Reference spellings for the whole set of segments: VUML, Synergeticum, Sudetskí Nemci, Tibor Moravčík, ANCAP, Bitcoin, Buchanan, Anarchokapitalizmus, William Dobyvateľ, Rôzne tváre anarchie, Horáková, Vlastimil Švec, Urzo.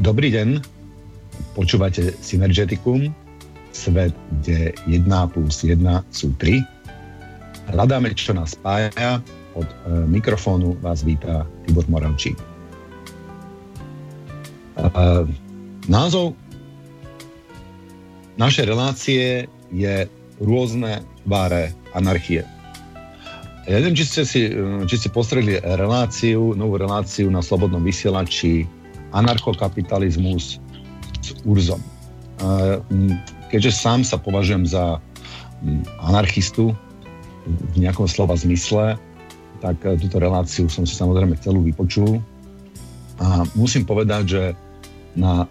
Dobrý deň, počúvate Synergeticum, svet, kde 1 plus 1 sú 3. Hľadáme, čo nás spája, od mikrofónu vás víta Tibor Moravčík. Názov našej relácie je Rôzne tváre anarchie. Ja neviem, či ste postrehli novú reláciu na slobodnom vysielači Anarchokapitalizmus s Urzom. Keďže sám sa považujem za anarchistu v nejakom slova zmysle, tak túto reláciu som si samozrejme celú vypočul a musím povedať, že na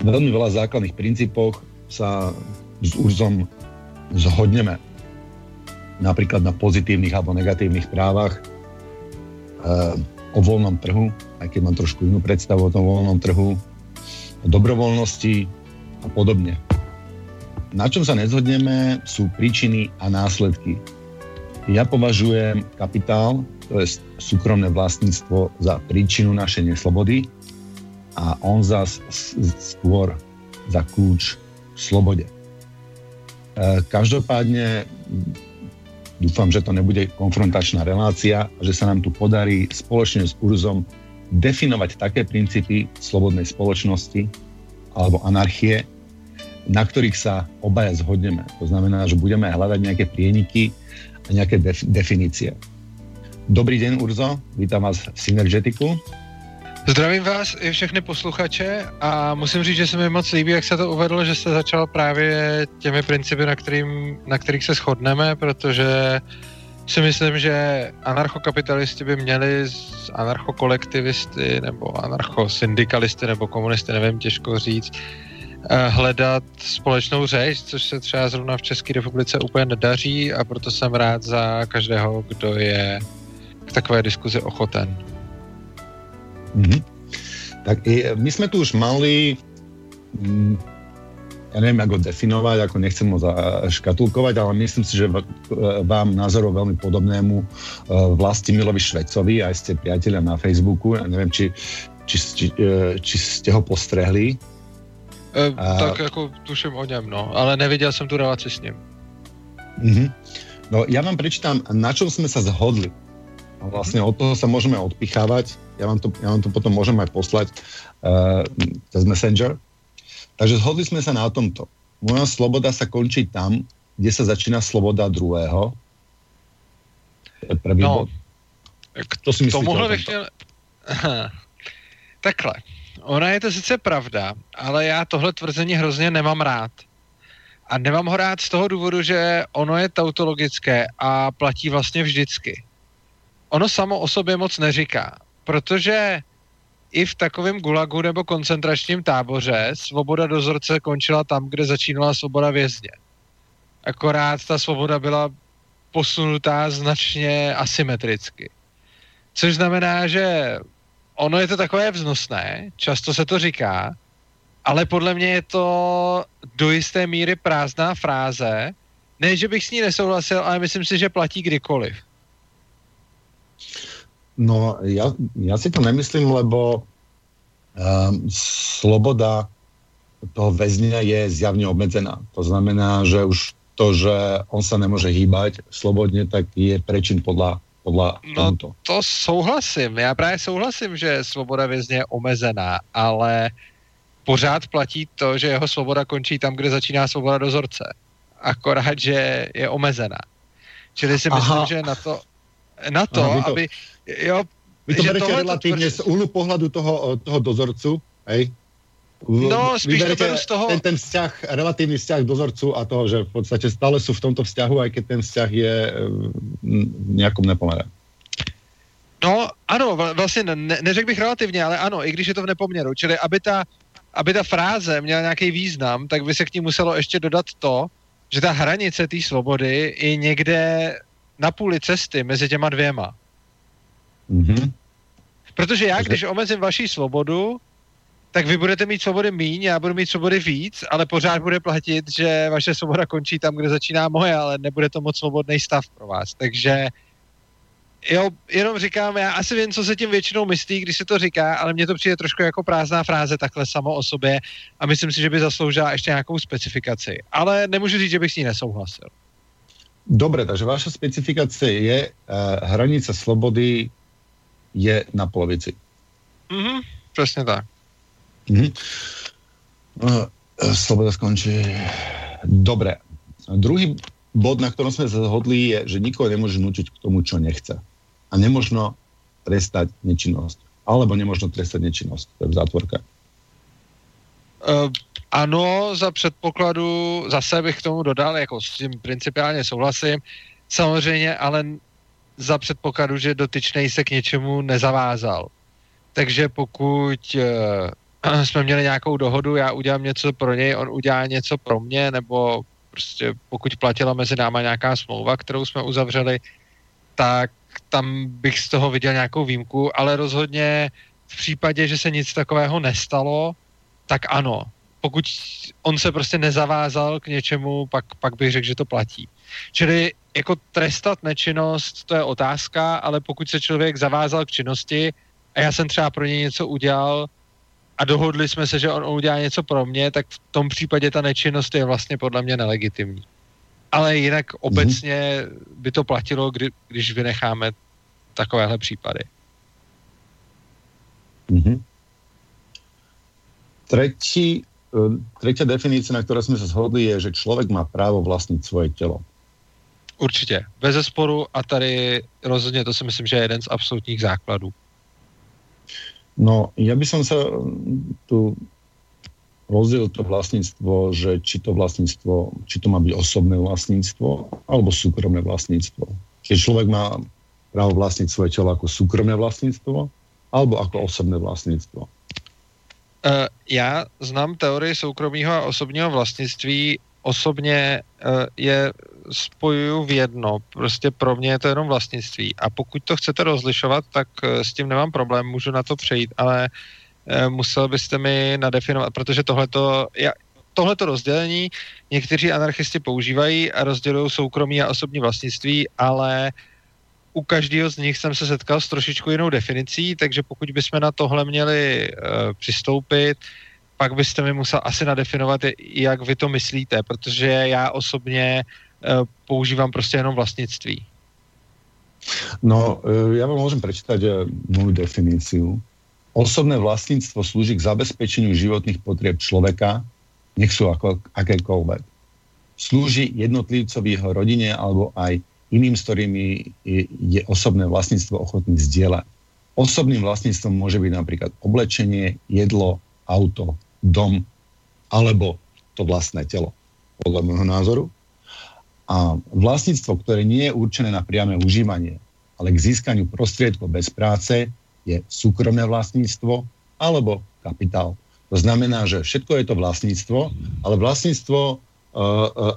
veľmi veľa základných princípoch sa s Urzom zhodneme. Napríklad na pozitívnych alebo negatívnych právach, o voľnom trhu, aj keď mám trošku inú predstavu o tom voľnom trhu, o dobrovoľnosti a podobne. Na čom sa nezhodneme, sú príčiny a následky. Ja považujem kapitál, to je súkromné vlastníctvo, za príčinu našej neslobody a on zas skôr za kľúč k slobode. Každopádne dúfam, že to nebude konfrontačná relácia a že sa nám tu podarí spoločne s Urzom definovať také princípy slobodnej spoločnosti alebo anarchie, na ktorých sa obaja zhodneme. To znamená, že budeme hľadať nejaké prieniky a nejaké definície. Dobrý deň, Urzo. Vítam vás v Synergetiku. Zdravím vás i všechny posluchače a musím říct, že se mi moc líbí, jak se to uvedlo, že jste začal právě těmi principy, na kterých se shodneme, protože si myslím, že anarchokapitalisti by měli z anarchokolektivisty nebo anarchosyndikalisty nebo komunisty, nevím, těžko říct, hledat společnou řeč, což se třeba zrovna v České republice úplně nedaří a proto jsem rád za každého, kdo je k takové diskuzi ochoten. Mm-hmm. Tak my sme tu už mali, ja neviem, ako definovať, ako nechcem ho zaškatulkovať, ale myslím si, že vám názorov veľmi podobnému Vlastimilovi Švecovi, aj ste priatelia na Facebooku, ja neviem, či ste ho postrehli. Tak ako tuším o ňom, no, ale nevidel som tu reláciu s ním. Mm-hmm. No, ja vám prečítam, na čom sme sa zhodli. Vlastne od toho sa môžeme odpichávať. Ja vám to potom môžem aj poslať cez Messenger. Takže zhodli sme sa na tomto. Moja sloboda sa končí tam, kde sa začína sloboda druhého. To je prvý bod. Kto si myslíte o tomto? Takhle. Ona je to sice pravda, ale já tohle tvrzení hrozně nemám rád. A nemám ho rád z toho důvodu, že ono je tautologické a platí vlastně vždycky. Ono samo o sobě moc neříká, protože i v takovém gulagu nebo koncentračním táboře svoboda dozorce končila tam, kde začínala svoboda vězně. Akorát ta svoboda byla posunutá značně asymetricky. Což znamená, že ono je to takové vznosné, často se to říká, ale podle mě je to do jisté míry prázdná fráze. Ne, že bych s ní nesouhlasil, ale myslím si, že platí kdykoliv. No, ja si to nemyslím, lebo sloboda toho väzňa je zjavne obmedzená. To znamená, že už to, že on sa nemôže hýbať slobodne, tak je prečin podľa tomuto. No, to souhlasím. Ja práve souhlasím, že sloboda väzňa je omezená, ale pořád platí to, že jeho sloboda končí tam, kde začíná sloboda dozorce. Akorát, že je omezená. Čili si myslím, že na to, aha, aby... Jo, vy to berete relatívne z úhlu pohľadu toho dozorcu, hej? No, spíš to beru z toho... Ten vzťah, relatívny vzťah dozorcu a toho, že v podstate stále sú v tomto vzťahu, aj keď ten vzťah je nejakom nepomerá. No, ano, vlastne neřekl bych relativně, ale ano, i když je to v nepoměru. Čili aby ta fráze měla nějaký význam, tak by se k ní muselo ještě dodat to, že ta hranice té svobody je někde na půli cesty mezi těma dvěma. Mm-hmm. Protože já, když omezím vaši svobodu, tak vy budete mít svobody míň, já budu mít svobody víc, ale pořád bude platit, že vaše svoboda končí tam, kde začíná moje, ale nebude to moc svobodný stav pro vás. Takže Jo, jenom říkám, já asi vím, co se tím většinou myslí, když se to říká, ale mně to přijde trošku jako prázdná fráze takhle samo o sobě a myslím si, že by zasloužila ještě nějakou specifikaci. Ale nemůžu říct, že bych s ní nesouhlasil. Dobre, takže vaša specifikácia je hranica slobody je na polovici. Mhm, presne tak. Mm-hmm. Sloboda skončí. Dobre. Druhý bod, na ktorom sme sa zhodli, je, že nikoho nemôže nútiť k tomu, čo nechce. A nemožno trestať nečinnosť. Alebo nemožno trestať nečinnosť. To je v zátvorke. Ano, za předpokladu, zase bych k tomu dodal, jako s tím principiálně souhlasím, samozřejmě, ale za předpokladu, že dotyčnej se k něčemu nezavázal. Takže pokud jsme měli nějakou dohodu, já udělám něco pro něj, on udělá něco pro mě, nebo prostě pokud platila mezi náma nějaká smlouva, kterou jsme uzavřeli, tak tam bych z toho viděl nějakou výjimku, ale rozhodně v případě, že se nic takového nestalo, tak ano. Pokud on se prostě nezavázal k něčemu, pak bych řekl, že to platí. Čili jako trestat nečinnost, to je otázka, ale pokud se člověk zavázal k činnosti a já jsem třeba pro něj něco udělal a dohodli jsme se, že on udělá něco pro mě, tak v tom případě ta nečinnost je vlastně podle mě nelegitimní. Ale jinak obecně by to platilo, když vynecháme takovéhle případy. Mm-hmm. Tretia definícia, na ktorej sme sa zhodli, je, že človek má právo vlastniť svoje telo. Určite, bez sporu, a tady rozhodne to si myslím, že je jeden z absolútnych základů. No, ja by som sa tu rozdielil to vlastníctvo, že či to má byť osobné vlastníctvo, alebo súkromné vlastníctvo. Čiže človek má právo vlastniť svoje telo ako súkromné vlastníctvo, alebo ako osobné vlastníctvo. Já znám teorii soukromého a osobního vlastnictví, osobně je spojuju v jedno, prostě pro mě je to jenom vlastnictví a pokud to chcete rozlišovat, tak s tím nemám problém, můžu na to přejít, ale musel byste mi nadefinovat, protože tohleto rozdělení někteří anarchisti používají a rozdělují soukromí a osobní vlastnictví, ale u každého z nich jsem se setkal s trošičku jinou definicí, takže pokud bychom na tohle měli přistoupit, pak byste mi musel asi nadefinovat, jak vy to myslíte, protože já osobně používám prostě jenom vlastnictví. No, já vám môžem prečítať moju definíciu. Osobné vlastníctvo slúži k zabezpečeniu životných potrieb človeka, nech sú akékoľvek. Slúži jednotlivcovi, jeho rodine alebo aj iným, s ktorými je osobné vlastníctvo ochotný zdieľať. Osobným vlastníctvom môže byť napríklad oblečenie, jedlo, auto, dom, alebo to vlastné telo, podľa môjho názoru. A vlastníctvo, ktoré nie je určené na priame užívanie, ale k získaniu prostriedkov bez práce, je súkromné vlastníctvo alebo kapitál. To znamená, že všetko je to vlastníctvo,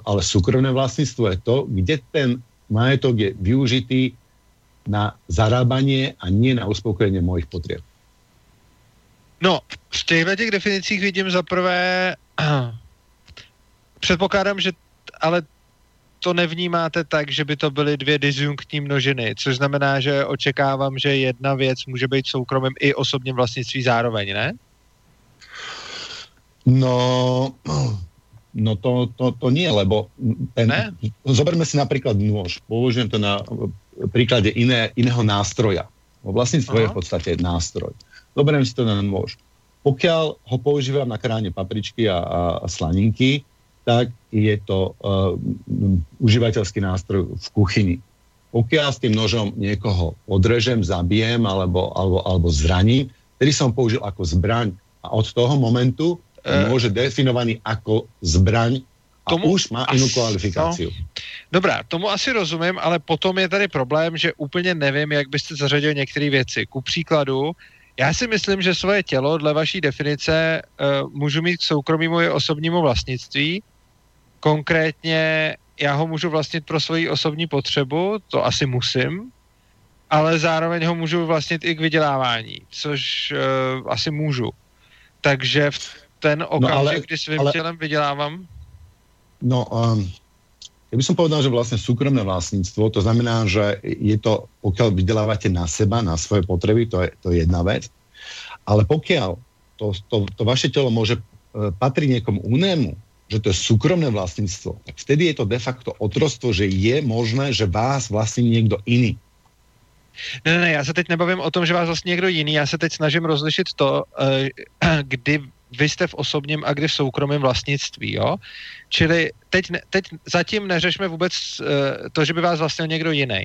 ale súkromné vlastníctvo je to, kde ten majetok je využitý na zarábanie a nie na uspokojenie mojich potrieb. No, v těch definicích vidím za prvé, předpokládám, že ale to nevnímáte tak, že by to byly dvě disjunktní množiny, což znamená, že očekávám, že jedna věc může být soukromým i osobním vlastnictví zároveň, ne? No to nie, lebo zoberme si napríklad nôž. Použijem to na príklade iného nástroja. Vlastníctvo je v podstate nástroj. Zoberiem si to na nôž. Pokiaľ ho používam na kráne papričky a slaninky, tak je to užívateľský nástroj v kuchyni. Pokiaľ s tým nožom niekoho odrežem, zabijem alebo zraním, ktorý som použil ako zbraň a od toho momentu môže definovaný ako zbraň a už má inú kvalifikáciu. No. Dobrá, tomu asi rozumím, ale potom je tady problém, že úplně nevím, jak byste zařadil některé věci. Ku příkladu, já si myslím, že svoje tělo dle vaší definice můžu mít k soukromému i osobnímu vlastnictví. Konkrétně já ho můžu vlastnit pro svoji osobní potřebu, to asi musím, ale zároveň ho můžu vlastnit i k vydělávání, což asi můžu. Takže v ten okamžik, kdy svým tělem vydělávám? No, Ja by som povedal, že vlastne súkromné vlastníctvo, to znamená, že je to, pokiaľ vydelávate na seba, na svoje potreby, to je jedna vec, ale pokiaľ to vaše telo môže patriť niekomu unému, že to je súkromné vlastníctvo, tak vtedy je to de facto otroctvo, že je možné, že vás vlastní niekto iný. Ne, já se teď nebavím o tom, že vás vlastně někdo jiný, já se teď snažím rozlišit to, kdy vy jste v osobním a kdy v soukromém vlastnictví, jo? Čili teď zatím neřešme vůbec to, že by vás vlastnil někdo jiný.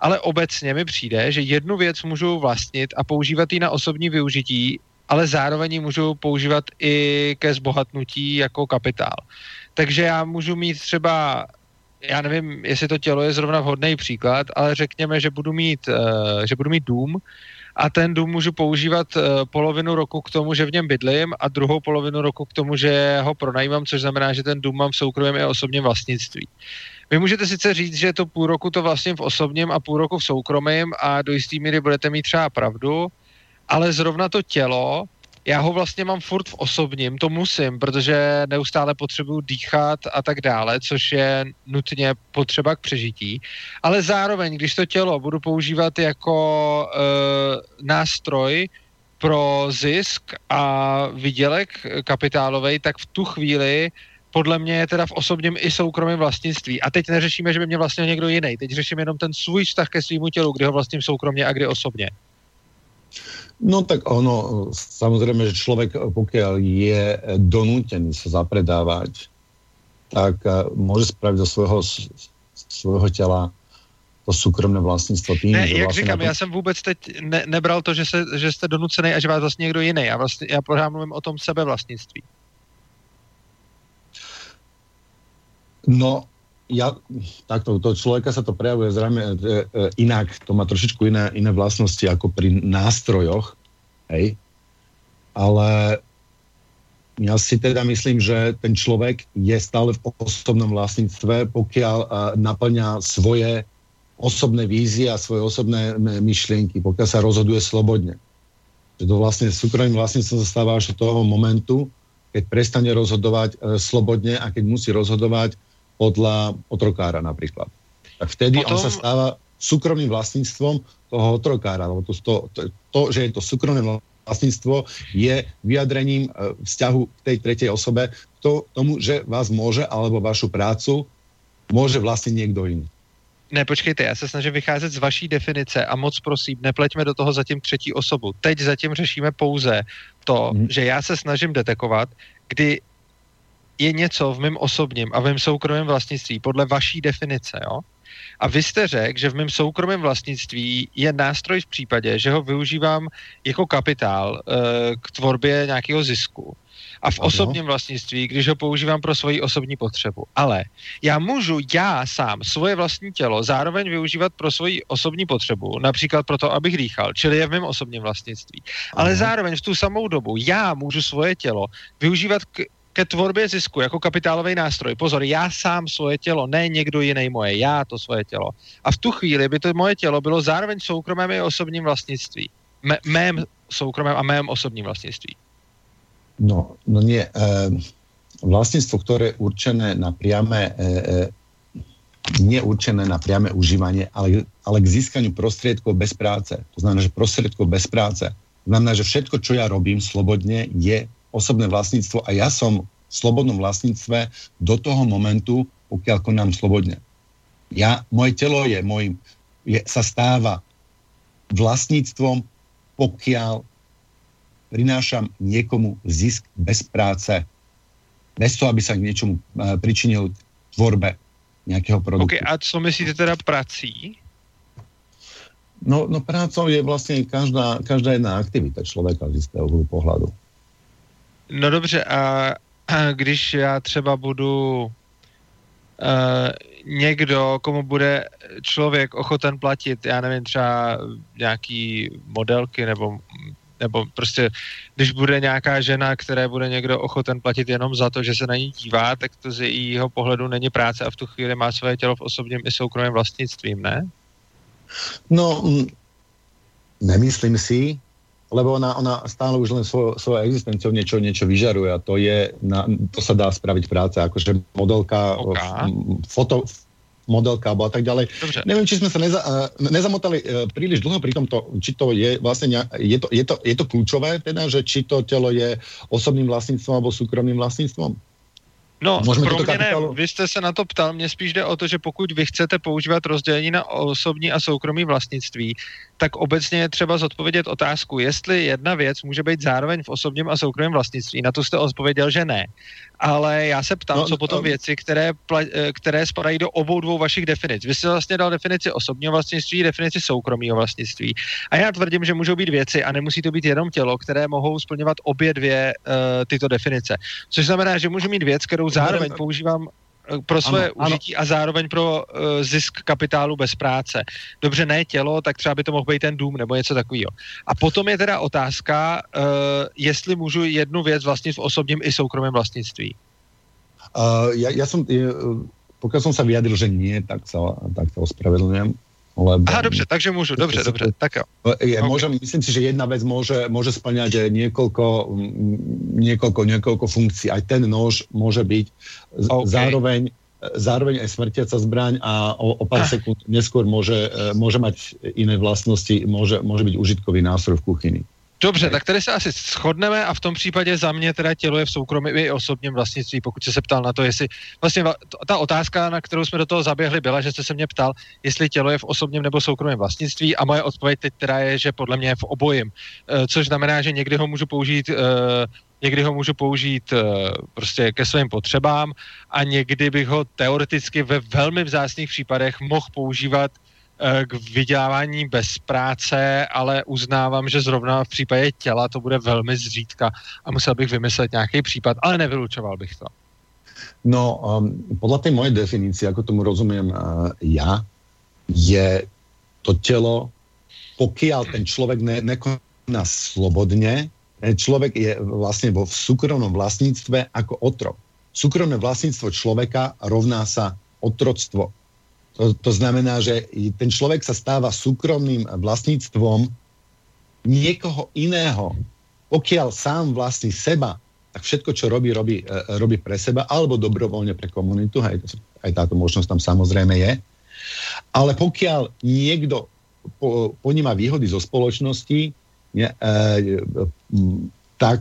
Ale obecně mi přijde, že jednu věc můžu vlastnit a používat ji na osobní využití, ale zároveň ji můžu používat i ke zbohatnutí jako kapitál. Takže já můžu mít třeba... Já nevím, jestli to tělo je zrovna vhodný příklad, ale řekněme, že budu mít dům a ten dům můžu používat polovinu roku k tomu, že v něm bydlím a druhou polovinu roku k tomu, že ho pronajímám, což znamená, že ten dům mám v soukromém i osobním vlastnictví. Vy můžete sice říct, že to půl roku to vlastním v osobním a půl roku v soukromém a do jistý míry budete mít třeba pravdu, ale zrovna to tělo, já ho vlastně mám furt v osobním, to musím, protože neustále potřebuju dýchat a tak dále, což je nutně potřeba k přežití. Ale zároveň, když to tělo budu používat jako nástroj pro zisk a výdělek kapitálovej, tak v tu chvíli podle mě je teda v osobním i soukromém vlastnictví. A teď neřešíme, že by mě vlastnil někdo jiný. Teď řeším jenom ten svůj vztah ke svýmu tělu, kdy ho vlastním soukromně a kdy osobně. No tak ono, samozrejme, že človek, pokiaľ je donútený sa zapredávať, tak môže spraviť do svojho tela to súkromné vlastníctvo tým, ne, že jak vlastne... Říkám, ja som vôbec teď nebral to, že ste donúcený a že vás vlastne niekto iný. Ja pořád mluvím o tom sebevlastníctví. No... Ja, takto, to človeka sa to prejavuje zrejme inak, to má trošičku iné vlastnosti ako pri nástrojoch, hej, ale ja si teda myslím, že ten človek je stále v osobnom vlastníctve, pokiaľ naplňa svoje osobné vízie a svoje osobné myšlienky, pokiaľ sa rozhoduje slobodne. Že to vlastne súkromným vlastníctvom zastáva až do toho momentu, keď prestane rozhodovať slobodne a keď musí rozhodovať podľa otrokára napríklad. Tak vtedy potom... on sa stáva súkromným vlastníctvom toho otrokára, lebo to, že je to súkromné vlastníctvo, je vyjadrením vzťahu k tej tretej osobe tomu, že vás môže, alebo vašu prácu môže vlastniť niekto iný. Ne, počkejte, já se snažím vycházet z vaší definice a moc prosím, nepleťme do toho zatím třetí osobu. Teď zatím řešíme pouze to, že já se snažím detekovat, kdy je něco v mém osobním a v mém soukromém vlastnictví podle vaší definice, jo? A vy jste řekl, že v mém soukromém vlastnictví je nástroj v případě, že ho využívám jako kapitál k tvorbě nějakého zisku. A v osobním vlastnictví, když ho používám pro svoji osobní potřebu. Ale já sám svoje vlastní tělo zároveň využívat pro svoji osobní potřebu, například pro to, abych dýchal, čili je v mém osobním vlastnictví. Ale zároveň v tu samou dobu já můžu svoje tělo využívat ke tvorbě zisku jako kapitálový nástroj. Pozor, já sám svoje tělo, ne někdo jiný moje, já to svoje tělo. A v tu chvíli by to moje tělo bylo zároveň soukromém i osobním vlastnictví. Mém soukromém a mém osobním vlastnictví. No nie. Vlastnictvo, ktoré je určené na priame, nie určené na priame užívanie, ale k získaniu prostriedkov bez práce. To znamená, že prostriedkov bez práce. To znamená, že všetko, čo ja robím slobodne, je osobné vlastníctvo a ja som v slobodnom vlastníctve do toho momentu, pokiaľ konám slobodne. Moje telo je môjim, sa stáva vlastníctvom, pokiaľ prinášam niekomu zisk bez práce, bez toho, aby sa k niečomu pričinil tvorbe nejakého produktu. Okay, a co myslíte teda prací? No prácou je vlastne každá jedna aktivita človeka z istého pohľadu. No dobře, a když já třeba budu někdo, komu bude člověk ochoten platit, já nevím, třeba nějaký modelky nebo prostě, když bude nějaká žena, které bude někdo ochoten platit jenom za to, že se na ní dívá, tak to z jejího pohledu není práce a v tu chvíli má své tělo v osobním i soukromém vlastnictvím, ne? No, nemyslím si, lebo ona stále už len svojou existenciou niečo vyžaruje a to sa dá spraviť práca, akože modelka, modelka alebo a tak ďalej. Dobre. Neviem, či sme sa nezamotali príliš dlho pri tomto, či to je vlastne je to kľúčové, teda, že či to telo je osobným vlastníctvom alebo súkromným vlastníctvom? No, pro mě ne, vy jste se na to ptal, mně spíš jde o to, že pokud vy chcete používat rozdělení na osobní a soukromý vlastnictví, tak obecně je třeba zodpovědět otázku, jestli jedna věc může být zároveň v osobním a soukromém vlastnictví. Na to jste odpověděl, že ne. Ale já se ptám, co potom věci, které spadají do obou dvou vašich definic. Vy jste vlastně dal definici osobního vlastnictví, definici soukromého vlastnictví. A já tvrdím, že můžou být věci a nemusí to být jenom tělo, které mohou splňovat obě dvě tyto definice. Což znamená, že můžu mít věc, kterou zároveň používám pro své užití a zároveň pro zisk kapitálu bez práce. Dobře, ne tělo, tak třeba by to mohl být ten dům nebo něco takového. A potom je teda otázka, jestli můžu jednu věc vlastnit v osobním i soukromém vlastnictví. Pokud jsem se vyjadril, že nie, tak to ospravedlňujem. Lebo... Aha, dobře, takže môžu, dobře, tak jo. Okay. Myslím si, že jedna vec môže splňať niekoľko funkcií. Aj ten nôž môže byť zároveň aj smrtiaca zbraň a o pár sekúnd neskôr môže mať iné vlastnosti, môže byť užitkový nástroj v kuchyni. Dobře, tak tady se asi shodneme a v tom případě za mě teda tělo je v soukromém i osobním vlastnictví, pokud jste se ptal na to, jestli... Vlastně ta otázka, na kterou jsme do toho zaběhli, byla, že jste se mě ptal, jestli tělo je v osobním nebo soukromém vlastnictví a moje odpověď teď teda je, že podle mě je v obojím, což znamená, že někdy ho můžu použít... prostě ke svým potřebám a někdy bych ho teoreticky ve velmi vzácných případech mohl používat k vydělávání bez práce, ale uznávám, že zrovna v případě těla to bude velmi zřídka a musel bych vymyslet nějaký případ, ale nevylučoval bych to. No, podľa tej mojej definície, ako tomu rozumiem ja, je to telo, pokiaľ ten človek nekoná slobodne, človek je vlastne v súkromnom vlastníctve ako otrok. Súkromné vlastníctvo človeka rovná sa otroctvo. To znamená, že ten človek sa stáva súkromným vlastníctvom niekoho iného. Pokiaľ sám vlastní seba, tak všetko, čo robí pre seba alebo dobrovoľne pre komunitu. Aj táto možnosť tam samozrejme je. Ale pokiaľ niekto poníma výhody zo spoločnosti, tak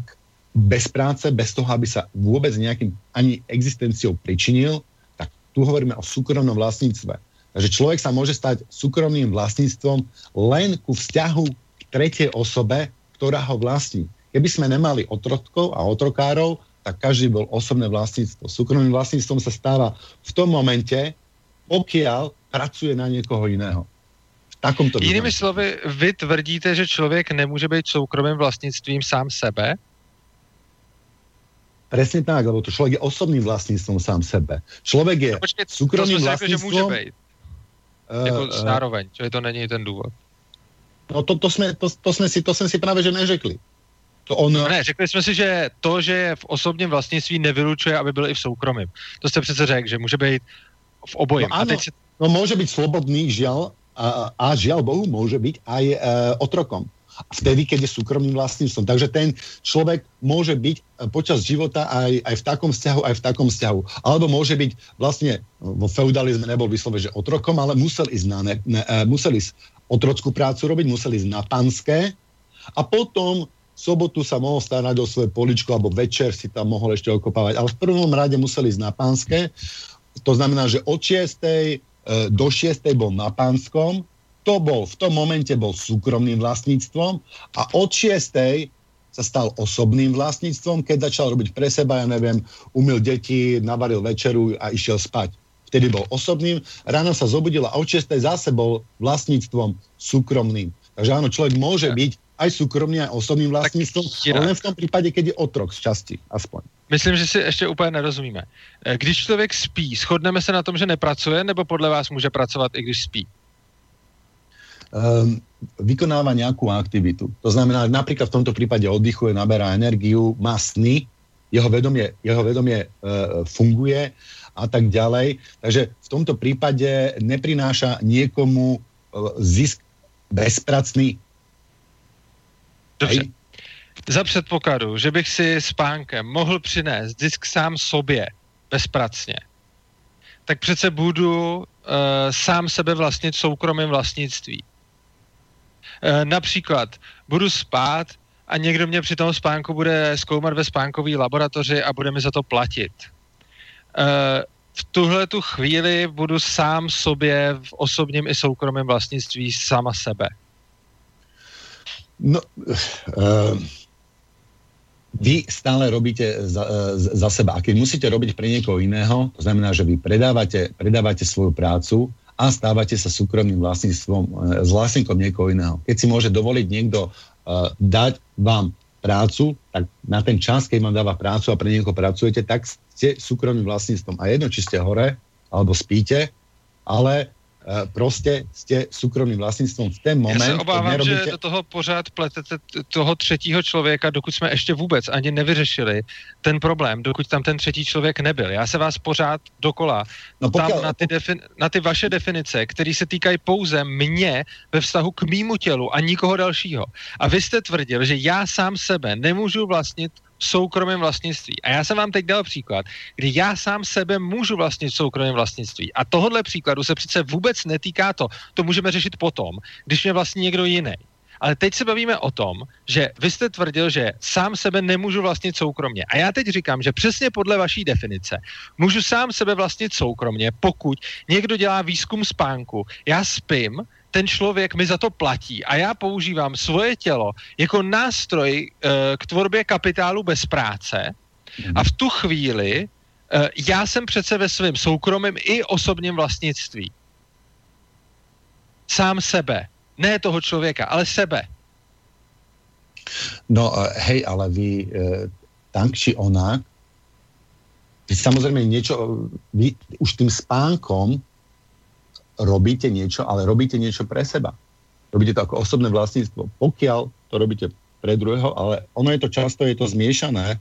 bez práce, bez toho, aby sa vôbec nejakým ani existenciou pričinil, tu hovoríme o súkromnom vlastníctve. Takže človek sa môže stať súkromným vlastníctvom len ku vzťahu k tretej osobe, ktorá ho vlastní. Keby sme nemali otrotkov a otrokárov, tak každý bol osobné vlastníctvo. Súkromným vlastníctvom sa stáva v tom momente, pokiaľ pracuje na niekoho iného. Jinými slovy, vy tvrdíte, že človek nemôže byť súkromným vlastníctvím sám sebe? Presne tak, lebo to človek je osobným vlastníctvom sám sebe. Človek je súkromným vlastníctvom... Zároveň, čo je to není ten dôvod. No to sme si práve že neřekli. Řekli jsme si, že to, že je v osobním vlastnictví, nevylučuje, aby byl i v soukromém. To jste přece řekl, že může být v obojím. No, môže byť slobodný, žiaľ, a žiaľ Bohu môže byť aj otrokom. Vtedy, keď je súkromným vlastníctvom. Takže ten človek môže byť počas života aj v takom vzťahu, aj v takom vzťahu. Alebo môže byť vlastne, vo feudalizme nebol vyslovene, že otrokom, ale musel ísť otrockú prácu robiť, musel ísť na panské a potom v sobotu sa mohol starať o svoje poličko alebo večer si tam mohol ešte okopávať. Ale v prvom rade musel ísť na panské. To znamená, že od 6. do 6. bol na panskom. To bol, v tom momente bol súkromným vlastníctvom a od 6. sa stal osobným vlastníctvom, keď začal robiť pre seba, ja neviem, umyl deti, navaril večeru a išiel spať. Vtedy bol osobným, ráno sa zobudil a od 6. zase bol vlastníctvom súkromným. Takže áno, človek môže byť aj súkromne, aj osobným vlastníctvom, ale len v tom prípade, keď je otrok z časti, aspoň. Myslím, že si ještě úplně nerozumíme. Když člověk spí, shodneme se na tom, že nepracuje, nebo podle vás může pracovat, i když spí? Vykonáva nejakú aktivitu. To znamená, napríklad v tomto prípade oddychuje, naberá energiu, má sny, jeho vedomie funguje a tak ďalej. Takže v tomto prípade neprináša niekomu zisk bezpracný. Dobře. Za předpokladu, že bych si s pánkem mohl přinést disk sám sobě, bezpracně, tak přece budu sám sebe vlastnit soukromým vlastnictví. Například budu spát a někdo mě při tom spánku bude zkoumat ve spánkové laboratoři a bude mi za to platit. V tuhle tu chvíli budu sám sobě v osobním i soukromém vlastnictví sama sebe. No, vy stále robíte za seba. A keď musíte robiť pre niekoho iného, to znamená, že vy predávate svoju prácu a stávate sa súkromným vlastníctvom, s vlastníkom niekoho iného. Keď si môže dovoliť niekto dať vám prácu, tak na ten čas, keď vám dáva prácu a pre niekoho pracujete, tak ste súkromným vlastníctvom. A jedno, či ste hore, alebo spíte, ale proste ste súkromným vlastníctvom v ten moment. Ja sa obávam, nerobíte... že do toho pořád pletete toho třetího člověka, dokud jsme ještě vůbec ani nevyřešili ten problém, dokud tam ten třetí člověk nebyl. Já se vás pořád dokola ptám na ty vaše definice, které se týkají pouze mě ve vztahu k mýmu tělu a nikoho dalšího. A vy jste tvrdil, že já sám sebe nemůžu vlastnit v soukromém vlastnictví. A já jsem vám teď dal příklad, kdy já sám sebe můžu vlastnit v soukromém vlastnictví. A tohodle příkladu se přece vůbec netýká to. To můžeme řešit potom, když mě vlastní někdo jiný. Ale teď se bavíme o tom, že vy jste tvrdil, že sám sebe nemůžu vlastnit soukromně. A já teď říkám, že přesně podle vaší definice můžu sám sebe vlastnit soukromně, pokud někdo dělá výzkum spánku, já spím, ten člověk mi za to platí a já používám svoje tělo jako nástroj k tvorbě kapitálu bez práce a v tu chvíli já jsem přece ve svém soukromém i osobním vlastnictví. Sám sebe. Ne toho člověka, ale sebe. No hej, ale vy tak či onak, vy samozrejme niečo, vy už tým spánkom robíte niečo, ale robíte niečo pre seba. Robíte to ako osobné vlastníctvo. Pokiaľ to robíte pre druhého, ale ono je to často, je to zmiešané.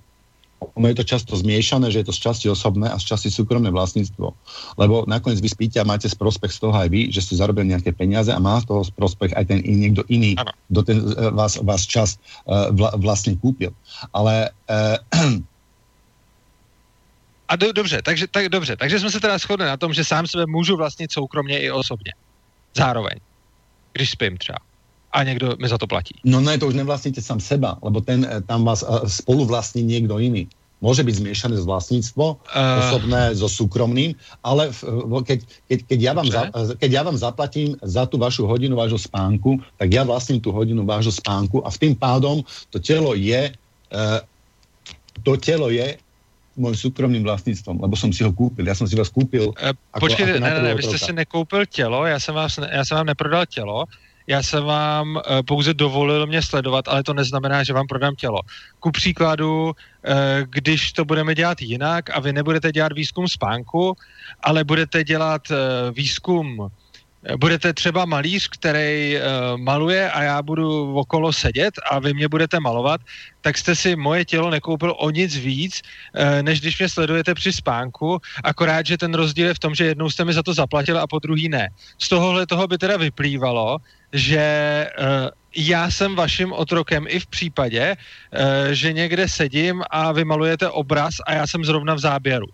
Ono je to často zmiešané, že je to z časti osobné a z časti súkromné vlastníctvo. Lebo nakoniec vy spíte a máte prospech z toho aj vy, že ste zarobili nejaké peniaze a má z toho prospech aj ten niekto iný, kto ten vás čas vlastne kúpil. Ale a dobře, takže jsme se teda shodli na tom, že sám sebe můžu vlastnit soukromně i osobně. Zároveň. Když spím třeba. A někdo mi za to platí. No ne, to už nevlastníte sám seba, lebo tam vás spolu vlastní někdo jiný. Môže byť zmiešané z vlastníctvo, osobné so súkromným, ale keď ja vám zaplatím za tú vašu hodinu vášho spánku, tak ja vlastním tú hodinu vášho spánku a v tým pádom to telo je môjim súkromným vlastníctvom, lebo som si ho kúpil. Ja som si vás kúpil. Počkejte, ne, vy ste si nekoupil telo, ja som vám neprodal telo, já jsem vám pouze dovolil mě sledovat, ale to neznamená, že vám prodám tělo. Ku příkladu, když to budeme dělat jinak a vy nebudete dělat výzkum spánku, ale budete dělat výzkum, budete třeba malíř, který maluje a já budu okolo sedět a vy mě budete malovat, tak jste si moje tělo nekoupil o nic víc, než když mě sledujete při spánku, akorát, že ten rozdíl je v tom, že jednou jste mi za to zaplatil a po druhý ne. Z tohohle toho by teda vyplývalo, že já jsem vaším otrokem i v případě, že někde sedím a vy malujete obraz a já jsem zrovna v záběru.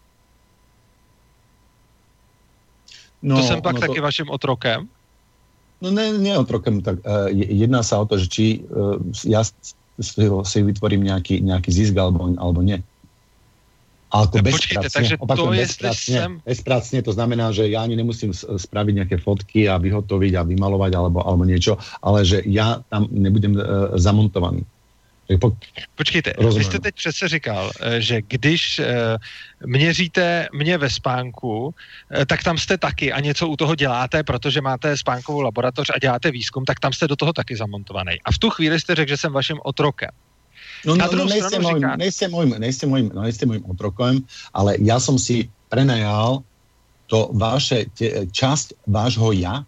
No, to jsem pak taky vašim otrokem? No ne otrokem, tak jedná sa o to, že či ja si vytvorím nejaký zisk alebo nie. Ako bezpracne, bezpracne, to znamená, že ja ani nemusím spraviť nejaké fotky a vyhotoviť a vymalovať alebo niečo, ale že ja tam nebudem zamontovaný. Počkejte, rozumím. Vy jste teď přece říkal, že když měříte mě ve spánku, tak tam jste taky a něco u toho děláte, protože máte spánkovou laboratoř a děláte výzkum, tak tam jste do toho taky zamontovaný. A v tu chvíli jste řekl, že jsem vaším otrokem. No nejste mojím otrokem, ale já jsem si prenajal to vaše časť vášho ja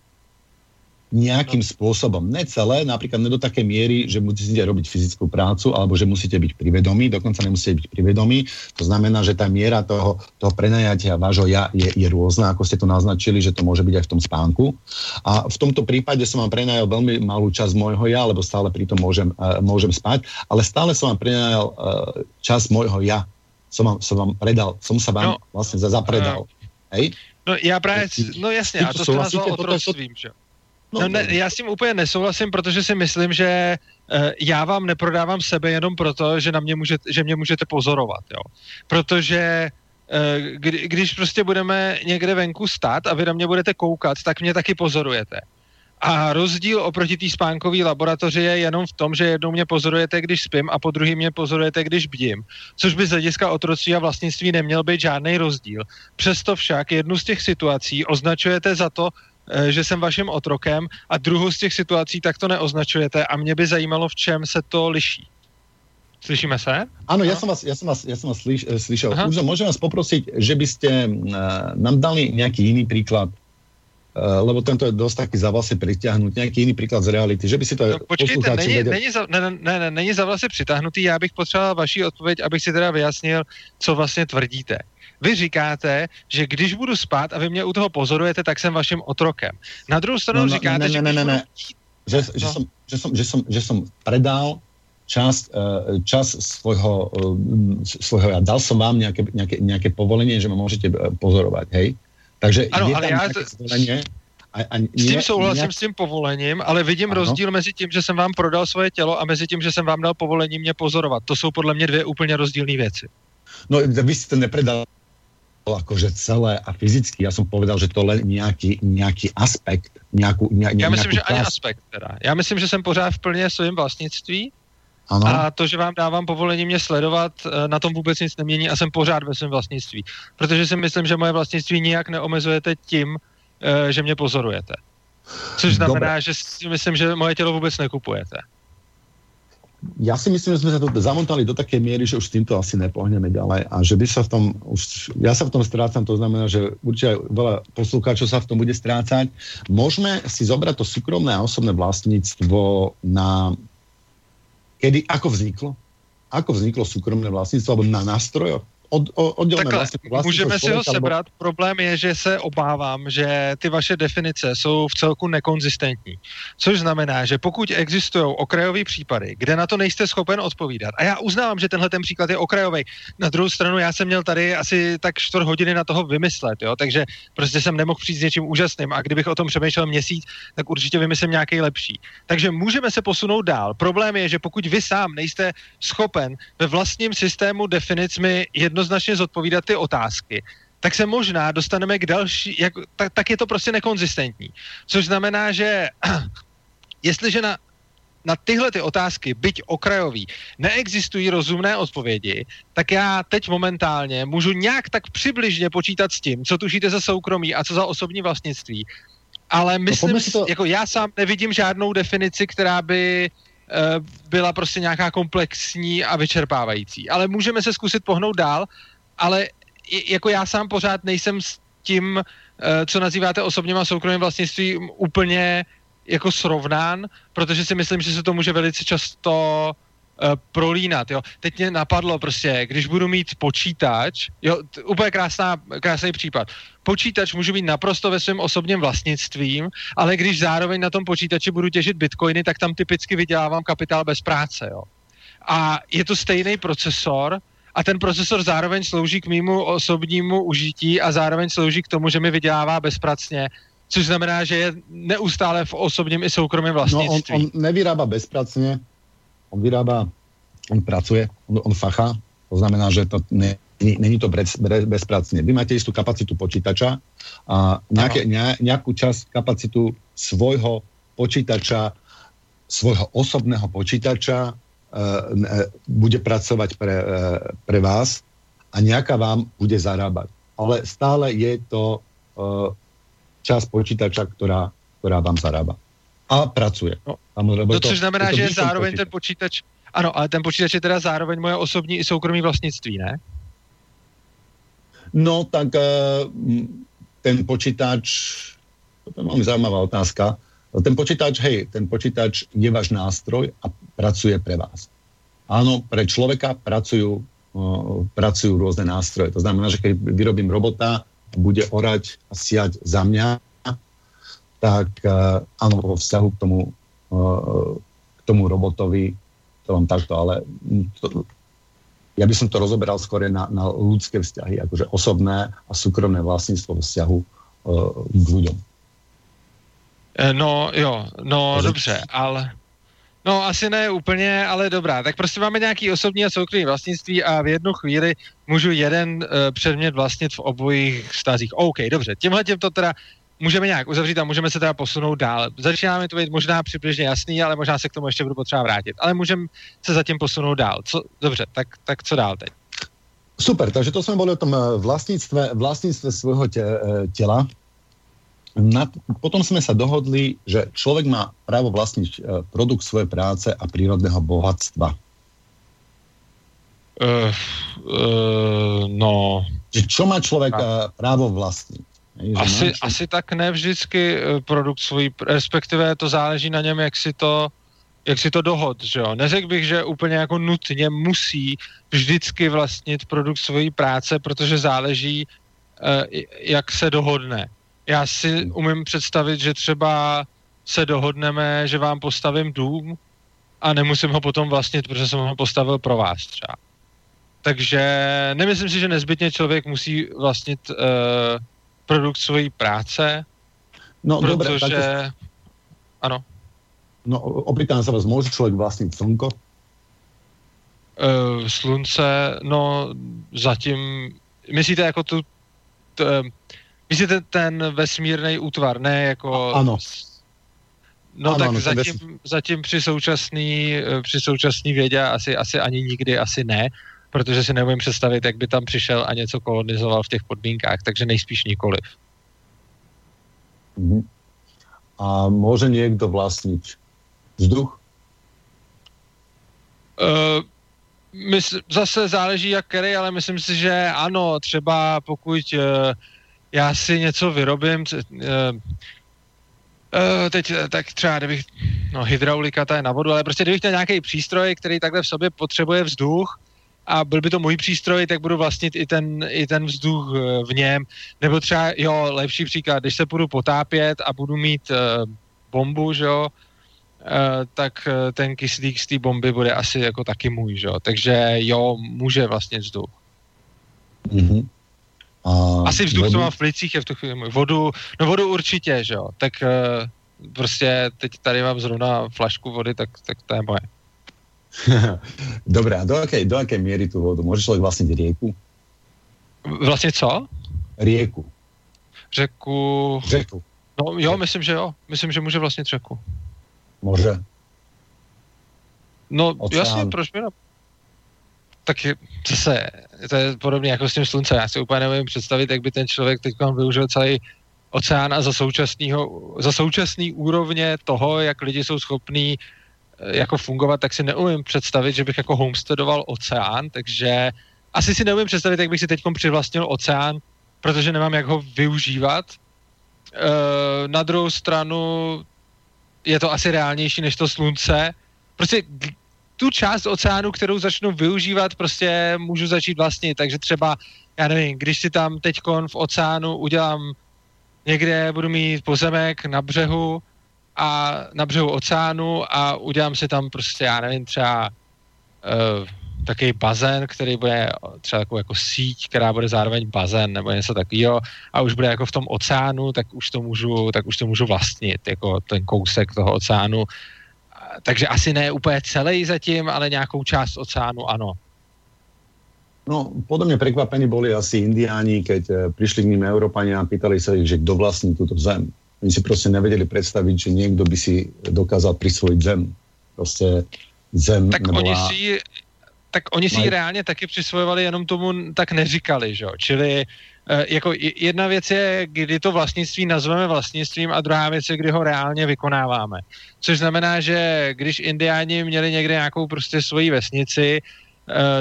nejakým spôsobom. Ne celé, napríklad ne do takej miery, že musíte robiť fyzickú prácu alebo že musíte byť privedomí, dokonca nemusíte byť privedomí. To znamená, že tá miera toho prenajatia vášho ja je rôzna, ako ste to naznačili, že to môže byť aj v tom spánku. A v tomto prípade som vám prenajal veľmi malú časť môjho ja, lebo stále pritom môžem spať, ale stále som vám prenajal časť môjho ja. Som vám predal, som sa vám vlastne zapredal. Hej? No ja práve, no jasne, a to nazval otroctvím, že? No, ne, já s tím úplně nesouhlasím, protože si myslím, že já vám neprodávám sebe jenom proto, že mě můžete pozorovat. Jo? Protože když prostě budeme někde venku stát a vy na mě budete koukat, tak mě taky pozorujete. A rozdíl oproti té spánkové laboratoři je jenom v tom, že jednou mě pozorujete, když spím a po druhý mě pozorujete, když bdím. Což by z hlediska otroctví a vlastnictví neměl být žádný rozdíl. Přesto však jednu z těch situací označujete za to, že jsem vaším otrokem a druhou z těch situací takto neoznačujete a mě by zajímalo, v čem se to liší. Slyšíme se? Ano, já jsem vás slyšel. Urzo, můžem vás poprosit, že byste nám dali nějaký jiný příklad, lebo tento je dost taky za vlasy přitáhnut, nějaký jiný příklad z reality, že by si to posluchači věděli. Není za vlasy přitáhnutý, já bych potřeboval vaši odpověď, abych si teda vyjasnil, co vlastně tvrdíte. Vy říkáte, že když budu spát a vy mě u toho pozorujete, tak jsem vaším otrokem. Na druhou stranu říkáte, že jsem predal čas svojho ja. Dal jsem vám nějaké povolení, že mě můžete pozorovat, hej? Takže ano, je tam nějaké zvolení. S tím souhlasím, s tím povolením, ale vidím rozdíl mezi tím, že jsem vám prodal svoje tělo a mezi tím, že jsem vám dal povolení mě pozorovat. To jsou podle mě dvě úplně rozdílné věci. No vy si to nepredal akože celé a fyzicky, ja som povedal, že to len nejaký aspekt, ja myslím, že ani aspekt teda. Ja myslím, že som pořád v plne svojím vlastnictví. Ano. A to, že vám dávám povolení mě sledovat, na tom vůbec nic nemění a jsem pořád ve svém vlastnictví. Protože si myslím, že moje vlastnictví nijak neomezujete tím, že mě pozorujete. Což znamená, dobre, že si myslím, že moje tělo vůbec nekupujete. Ja si myslím, že sme sa to zamontali do takej miery, že už s týmto asi nepohneme ďalej a že by sa v tom, ja sa v tom strácam, to znamená, že určite veľa poslucháčov sa v tom bude strácať. Môžeme si zobrať to súkromné a osobné vlastníctvo na kedy, ako vzniklo súkromné vlastníctvo, alebo na nástrojoch. Takhle, můžeme si ho sebrat, problém je, že se obávám, že ty vaše definice jsou v celku nekonzistentní, což znamená, že pokud existují okrajové případy, kde na to nejste schopen odpovídat, a já uznávám, že tenhle ten příklad je okrajový, na druhou stranu já jsem měl tady asi tak 4 hodiny na toho vymyslet, jo? Takže prostě jsem nemohl přijít s něčím úžasným a kdybych o tom přemýšlel měsíc, tak určitě vymyslím nějaký lepší. Takže můžeme se posunout dál. Problém je, že pokud vy sám nejste schopen ve vlastním systému definicmi jednoznačně zodpovídat ty otázky, tak se možná dostaneme k další, tak je to prostě nekonzistentní. Což znamená, že jestliže na tyhle ty otázky, byť okrajový, neexistují rozumné odpovědi, tak já teď momentálně můžu nějak tak přibližně počítat s tím, co tušíte za soukromí a co za osobní vlastnictví. Ale myslím, jako já sám nevidím žádnou definici, která by byla prostě nějaká komplexní a vyčerpávající. Ale můžeme se zkusit pohnout dál, ale jako já sám pořád nejsem s tím, co nazýváte osobním a soukromým vlastnictvím, úplně jako srovnán, protože si myslím, že se to může velice často prolínat, jo. Teď mě napadlo prostě, když budu mít počítač, jo, úplně krásný případ. Počítač můžu mít naprosto ve svém osobním vlastnictvím, ale když zároveň na tom počítači budu těžit bitcoiny, tak tam typicky vydělávám kapitál bez práce, jo. A je to stejný procesor a ten procesor zároveň slouží k mému osobnímu užití a zároveň slouží k tomu, že mi vydělává bezpracně. Což znamená, že je neustále v osobním i soukromém vlastnictví. No on nevyrába bezpracně. On vyrába, on pracuje, on facha, to znamená, že to není to bezpracne. Vy máte istú kapacitu počítača a nejakú časť kapacitu svojho počítača, svojho osobného počítača bude pracovať pre vás a nejaká vám bude zarábať. Ale stále je to časť počítača, ktorá vám zarába. A pracuje. No, což znamená, že zároveň ten počítač... Ano, ale ten počítač je teda zároveň moje osobní i soukromí vlastnictví, ne? No, tak ten počítač... To je veľmi zaujímavá otázka. Ten počítač je váš nástroj a pracuje pre vás. Áno, pre človeka pracujú rôzne nástroje. To znamená, že keď vyrobím robota a bude orať a siať za mňa, tak áno, vo vzťahu k tomu robotovi, to vám takto, ale ja by som to rozoberal skôr na ľudské vzťahy, akože osobné a súkromné vlastníctvo vo vzťahu k ľuďom. No jo, no dobře, ale... No asi ne úplně, ale dobrá. Tak prostě máme nějaký osobní a soukromý vlastnictví a v jednu chvíli můžu jeden předmět vlastnit v obojích vztazích. OK, dobře, tímhletím to teda můžeme nějak uzavřít a můžeme se teda posunout dál. Začínáme to být možná přibližně jasný, ale možná se k tomu ještě budu potřeba vrátit. Ale můžeme se zatím posunout dál. Dobře, tak co dál teď? Super, takže to jsme byli o tom vlastnictve svojho těla. Potom sme sa dohodli, že človek má právo vlastniť produkt svojej práce a prírodného bohatstva. No... Čo má človek právo vlastniť? Asi tak ne vždycky produkt svoj, respektive to záleží na něm, jak si to dohod, že jo. Neřekl bych, že úplně jako nutně musí vždycky vlastnit produkt svojí práce, protože záleží, jak se dohodne. Já si umím představit, že třeba se dohodneme, že vám postavím dům a nemusím ho potom vlastnit, protože jsem ho postavil pro vás třeba. Takže nemyslím si, že nezbytně člověk musí vlastnit produkt svojí práce, no, protože... Dobre, takže... Ano. No, opýtám se vás, může člověk vlastnit slunko? Slunce, no zatím... Myslíte jako tu... Myslíte ten vesmírnej útvar, ne? Jako... Ano. No ano, tak ano, zatím při současný vědě asi ani nikdy asi ne, protože si neumím představit, jak by tam přišel a něco kolonizoval v těch podmínkách, takže nejspíš nikoliv. A může někdo vlastnit vzduch? Zase záleží, jak který, ale myslím si, že ano, třeba pokud... Já si něco vyrobím, teď tak třeba, kdybych, no hydraulika, ta je na vodu, ale prostě kdybych měl nějaký přístroj, který takhle v sobě potřebuje vzduch a byl by to můj přístroj, tak budu vlastnit i ten vzduch v něm. Nebo třeba, jo, lepší příklad, když se půjdu potápět a budu mít bombu, že jo, tak ten kyslík z té bomby bude asi jako taky můj, že jo. Takže jo, může vlastnit vzduch. Mhm. Asi vzduch, co mám v plicích, je v tu chvíli vodu, no vodu určitě, že jo, tak prostě teď tady mám zrovna flašku vody, tak to je moje. Dobré, a do jaké míry tu vodu? Může člověk vlastnit rieku? Vlastně co? Rieku. Řeku. No jo, myslím, že jo. Myslím, že může vlastnit řeku. Může. No oceán. Jasně, proč by tak zase, to je podobné jako s tím sluncem. Já si úplně nevím představit, jak by ten člověk teď využil celý oceán a za současný úrovně toho, jak lidi jsou schopní jako fungovat, tak si neumím představit, že bych jako homesteadoval oceán, takže asi si neumím představit, jak bych si teď přivlastnil oceán, protože nemám jak ho využívat. Na druhou stranu je to asi reálnější než to slunce. Prostě tu část oceánu, kterou začnu využívat, prostě můžu začít vlastnit. Takže třeba, já nevím, když si tam teďkon v oceánu udělám někde, budu mít pozemek na břehu oceánu a udělám si tam prostě, já nevím, třeba takový bazén, který bude třeba takovou jako síť, která bude zároveň bazén nebo něco takového a už bude jako v tom oceánu, tak už to můžu vlastnit, jako ten kousek toho oceánu. Takže asi ne úplně celý zatím, ale nějakou část oceánu, ano. No, podobne prekvapení boli asi Indiáni, keď prišli k ním Európania a pýtali sa ich, že kto vlastní túto zem. Oni si proste nevedeli predstaviť, že niekto by si dokázal prisvojiť zem. Proste zem... Tak oni si reálně taky přisvojovali, jenom tomu tak neříkali, že jo. Čili jako jedna věc je, kdy to vlastnictví nazveme vlastnictvím a druhá věc je, kdy ho reálně vykonáváme. Což znamená, že když Indiáni měli někde nějakou prostě svoji vesnici,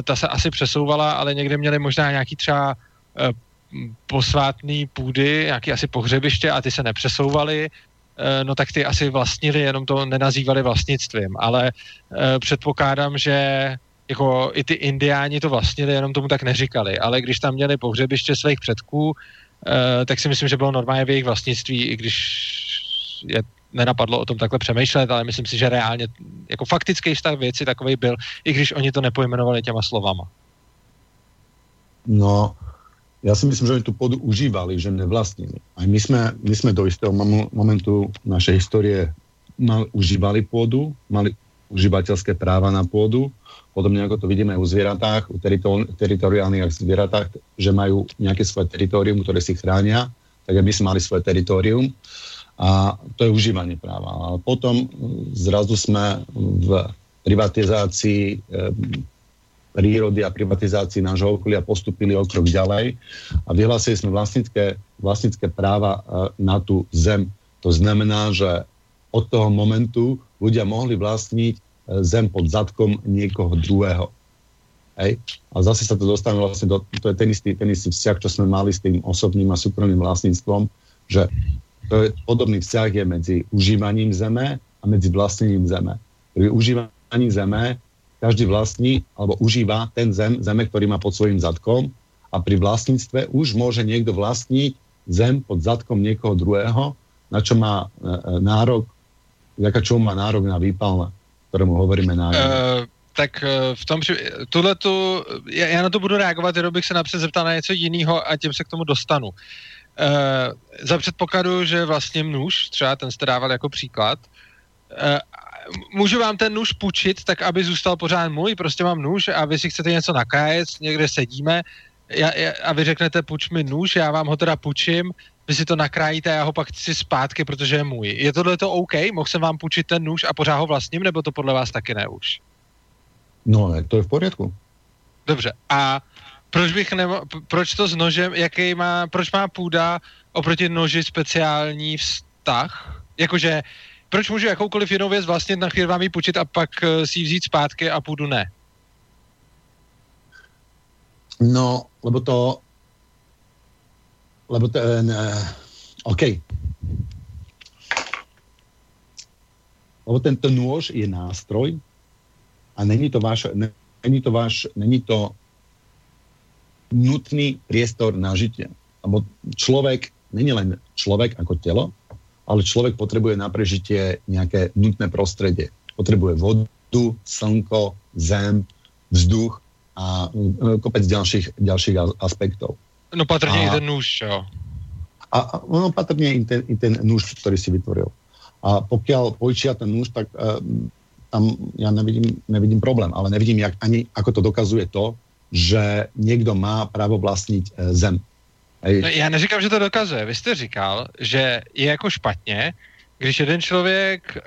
ta se asi přesouvala, ale někde měli možná nějaký třeba posvátný půdy, nějaký asi pohřebiště a ty se nepřesouvaly. no tak ty asi vlastnili, jenom to nenazývali vlastnictvím, ale předpokládám, že jako i ty indiáni to vlastnili, jenom tomu tak neříkali, ale když tam měli pohřebiště svých předků, tak si myslím, že bylo normálně v jejich vlastnictví, i když je nenapadlo o tom takhle přemýšlet, ale myslím si, že reálně jako faktický vztah věci takovej byl, i když oni to nepojmenovali těma slovama. No, ja si myslím, že oni tú pôdu užívali, že nevlastnili. Aj my sme do istého momentu našej histórie užívali pôdu, mali užívateľské práva na pôdu, podobne ako to vidíme aj u zvieratách, u teritoriálnych zvieratách, že majú nejaké svoje teritorium, ktoré si chránia, tak aby sme mali svoje teritorium. A to je užívanie práva. Ale potom zrazu sme v privatizácii prírody a privatizácii nášho okolia postupili o krok ďalej a vyhlásili sme vlastnícke práva na tú zem. To znamená, že od toho momentu ľudia mohli vlastniť zem pod zadkom niekoho druhého. Hej? A zase sa to dostane vlastne do... To je ten istý vzťah, čo sme mali s tým osobným a súkromným vlastníctvom, že to je, podobný vzťah je medzi užívaním zeme a medzi vlastnením zeme. Pri užívaní zeme každý vlastní alebo užíva ten zeme, ktorý má pod svojím zadkom, a pri vlastníctve už môže niekto vlastniť zem pod zadkom niekoho druhého, na čo má nárok, vďaka čomu má nárok na výpalné, ktorému hovoríme nájom. Tak v tom, tuhletu, já na to budu reagovat, jenom bych se napřed zeptal na něco jiného a tím se k tomu dostanu. Za předpokladu, že vlastně nůž, třeba ten jste dával jako příklad, můžu vám ten nůž půjčit, tak aby zůstal pořád můj, prostě mám nůž a vy si chcete něco nakrájet, někde sedíme a vy řeknete půjč mi nůž, já vám ho teda půjčím, vy si to nakrájíte a já ho pak si zpátky, protože je můj. Je tohleto OK? Mohl jsem vám půjčit ten nůž a pořád ho vlastním, nebo to podle vás taky ne už? No, to je v pořádku. Dobře, a proč to s nožem, proč má půda oproti noži speciální vztah? Jakože proč můžu jakoukoliv jinou věc vlastnit, na chvíli vám ji půjčit a pak si ji vzít zpátky a půdu ne? No, lebo to OK. Lebo tento nôž je nástroj a není to nutný priestor na žitie. Lebo človek, není len človek ako telo, ale človek potrebuje na prežitie nejaké nutné prostredie. Potrebuje vodu, slnko, zem, vzduch a kopec ďalších aspektov. No patrne i ten nôž, čo? A ono patrne i ten nôž, ktorý si vytvoril. A pokiaľ požičia ten nôž, tak tam ja nevidím problém, ale nevidím ani, ako to dokazuje to, že niekto má právo vlastniť zem. No, já neříkám, že to dokazuje. Vy jste říkal, že je jako špatně, když jeden člověk